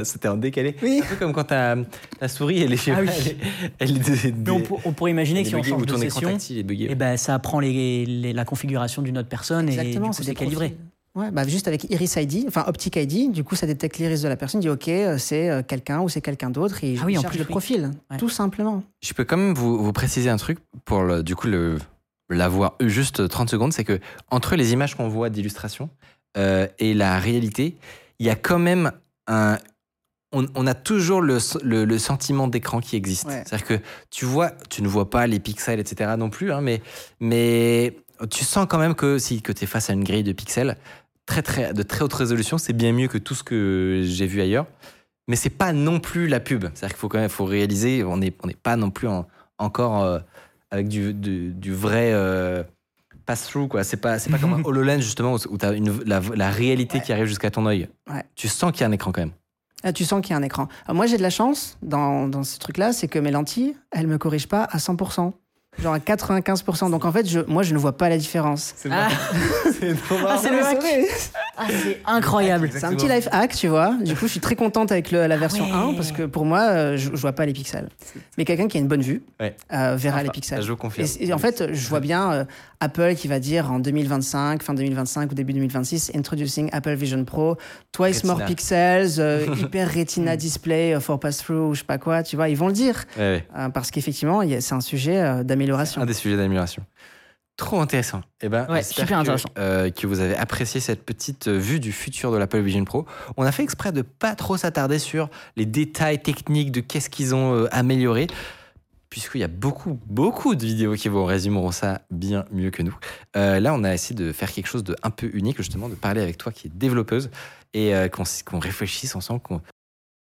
c'était en décalé. Oui. Un peu comme quand ta souris, elle est... Ah oui. On pourrait imaginer que si on change de session, et ben, ça prend la configuration d'une autre personne. Exactement, et du coup, c'est décalibré. Ouais, bah juste avec Iris ID, enfin Optic ID, du coup ça détecte l'iris de la personne, dit ok, c'est quelqu'un ou c'est quelqu'un d'autre, et il cherche le profil, tout simplement. Je peux quand même vous préciser un truc pour l'avoir eu juste 30 secondes, c'est que entre les images qu'on voit d'illustration et la réalité, il y a quand même on a toujours le sentiment d'écran qui existe. Ouais. C'est-à-dire que tu vois, tu ne vois pas les pixels, etc. non plus, hein, mais tu sens quand même que si tu es face à une grille de pixels de très haute résolution, c'est bien mieux que tout ce que j'ai vu ailleurs. Mais c'est pas non plus la pub. C'est-à-dire qu'il faut quand même réaliser, on n'est pas non plus encore avec du vrai pass-through, quoi. C'est pas comme un HoloLens, justement, où tu as la réalité qui arrive jusqu'à ton œil. Ouais. Tu sens qu'il y a un écran quand même. Ah, tu sens qu'il y a un écran. Alors moi, j'ai de la chance dans ce truc-là, c'est que mes lentilles, elles ne me corrigent pas à 100%. Genre à 95%. Donc en fait, je ne vois pas la différence. C'est marrant. C'est le hack. C'est incroyable. Exactement. C'est un petit life hack, tu vois. Du coup, je suis très contente avec la version 1 parce que pour moi, je ne vois pas les pixels. Mais quelqu'un qui a une bonne vue verra les pixels. Je vous confirme. Et en fait, je vois bien Apple qui va dire en 2025, fin 2025 ou début 2026, Introducing Apple Vision Pro, twice more pixels, hyper retina display for pass-through, ou je ne sais pas quoi. Tu vois, ils vont le dire. Ouais. Parce qu'effectivement, c'est un sujet d'amélioration. Un des sujets d'amélioration. Trop intéressant. Eh ben, super intéressant. Que vous avez apprécié cette petite vue du futur de l'Apple Vision Pro. On a fait exprès de pas trop s'attarder sur les détails techniques de qu'est-ce qu'ils ont amélioré, puisqu'il y a beaucoup, beaucoup de vidéos qui vous résumeront ça bien mieux que nous. Là, on a essayé de faire quelque chose d'un peu unique, justement, de parler avec toi qui est développeuse et qu'on réfléchisse ensemble, qu'on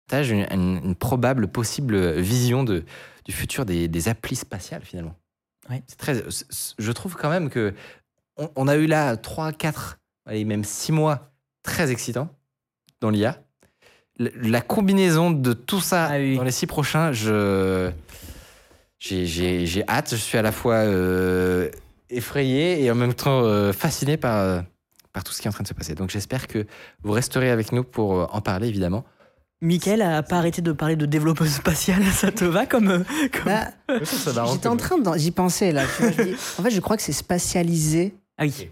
partage une probable, possible vision du futur des applis spatiales, finalement. Oui. Je trouve quand même que on a eu là 3, 4, allez, même 6 mois très excitants dans l'IA. La combinaison de tout ça dans les 6 prochains, j'ai hâte. Je suis à la fois effrayé et en même temps fasciné par tout ce qui est en train de se passer. Donc j'espère que vous resterez avec nous pour en parler, évidemment. Mickaël a pas arrêté de parler de développeuse spatiale, ça te va comme... Bah, j'étais en train d'y penser là. Tu vois, en fait, je crois que c'est spatialisé. Ah oui.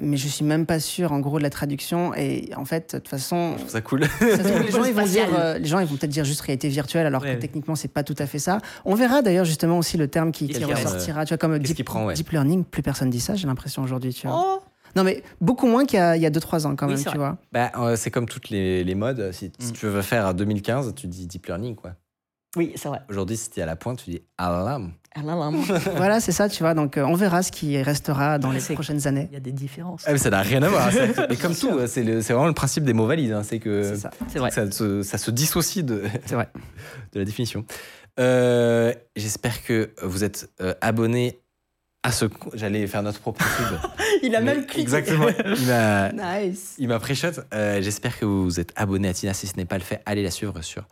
Mais je suis même pas sûr en gros de la traduction. Et en fait, de toute façon, je trouve ça cool. Les gens, ils vont peut-être dire juste réalité virtuelle, alors que techniquement, c'est pas tout à fait ça. On verra d'ailleurs justement aussi le terme qui ressortira. Tu vois, comme deep learning, plus personne dit ça. J'ai l'impression aujourd'hui, tu vois. Oh. Non, mais beaucoup moins qu'il y a 2-3 ans, quand même, tu vois. Bah, c'est comme toutes les modes. Si tu veux faire 2015, tu dis deep learning, quoi. Oui, c'est vrai. Aujourd'hui, si t'es à la pointe, tu dis alarm. Voilà, c'est ça, tu vois. Donc, on verra ce qui restera dans les prochaines années. Il y a des différences. Ah, mais ça n'a rien à voir. Mais comme tout, c'est vraiment le principe des mots valides. Hein. C'est ça. C'est vrai. Ça se dissocie de la définition. J'espère que vous êtes abonnés à ce... J'allais faire notre propre pub. Il a même cliqué. Exactement. Il m'a pré-shot. J'espère que vous êtes abonné à Tina. Si ce n'est pas le fait, allez la suivre sur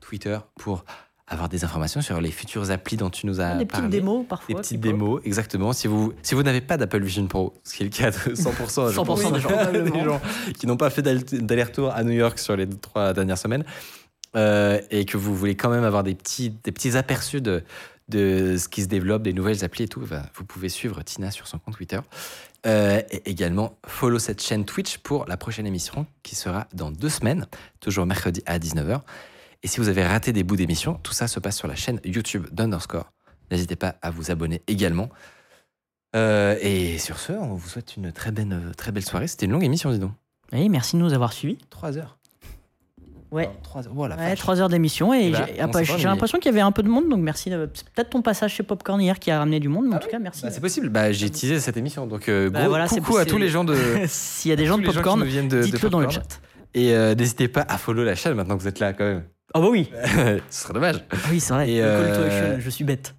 Twitter pour avoir des informations sur les futures applis dont tu nous as parlé. Des petites démos, parfois. Des petites démos, exactement. Si vous n'avez pas d'Apple Vision Pro, ce qui est le cas de 100%, je pense, des gens qui n'ont pas fait d'aller-retour à New York sur les 2-3 dernières semaines, et que vous voulez quand même avoir des petits aperçus de ce qui se développe, des nouvelles applis et tout, vous pouvez suivre Tina sur son compte Twitter. Et également, follow cette chaîne Twitch pour la prochaine émission qui sera dans 2 semaines, toujours mercredi à 19h. Et si vous avez raté des bouts d'émission, tout ça se passe sur la chaîne YouTube d'Underscore. N'hésitez pas à vous abonner également. Et sur ce, on vous souhaite une très belle soirée. C'était une longue émission, dis donc. Oui, merci de nous avoir suivis. 3 heures. Ouais, 3 heures d'émission et j'ai l'impression qu'il y avait un peu de monde, donc merci. C'est peut-être ton passage chez Popcorn hier qui a ramené du monde, mais en tout cas merci. Bah, c'est possible, j'ai teasé cette émission, donc coucou à tous les gens de... S'il y a des gens de Popcorn, dites-le dans le chat. Et n'hésitez pas à follow la chaîne maintenant que vous êtes là quand même. Oh bah oui. Ce serait dommage. Ah oui, c'est vrai. Et je suis bête.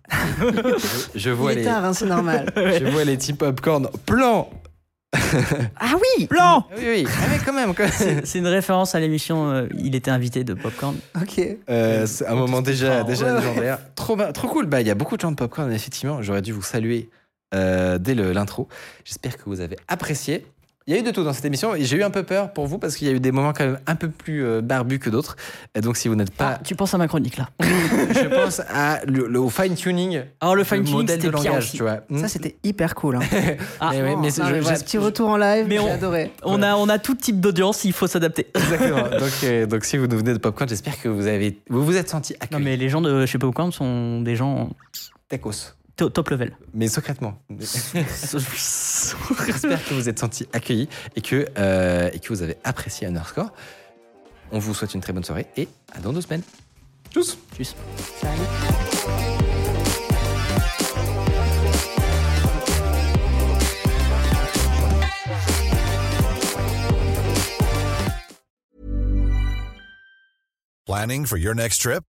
je vois les... tard, hein, c'est normal. Je vois les petits Popcorn plan. Ah oui, plan. Oui, ah mais quand même. C'est une référence à l'émission Il était invité de Popcorn. Ok. C'est un moment déjà légendaire. Trop cool. Il y a beaucoup de gens de Popcorn, effectivement. J'aurais dû vous saluer dès l'intro. J'espère que vous avez apprécié. Il y a eu de tout dans cette émission et j'ai eu un peu peur pour vous parce qu'il y a eu des moments quand même un peu plus barbus que d'autres. Et donc si vous n'êtes pas... Ah, tu penses à ma chronique là. Je pense à au fine-tuning. Alors le fine-tuning, c'était de langage, tu vois. Ça c'était hyper cool. Hein. Petit retour en live, j'ai adoré. On a tout type d'audience, il faut s'adapter. Exactement. Donc si vous nous venez de Popcorn, j'espère que vous êtes sentis accueillis. Non mais les gens de chez Popcorn sont des gens... Tacos. Top level. Mais secrètement. J'espère que vous êtes sentis accueillis et que vous avez apprécié Underscore. On vous souhaite une très bonne soirée et à dans 2 semaines. Tchuss. Tchuss. Salut. Planning for your next trip?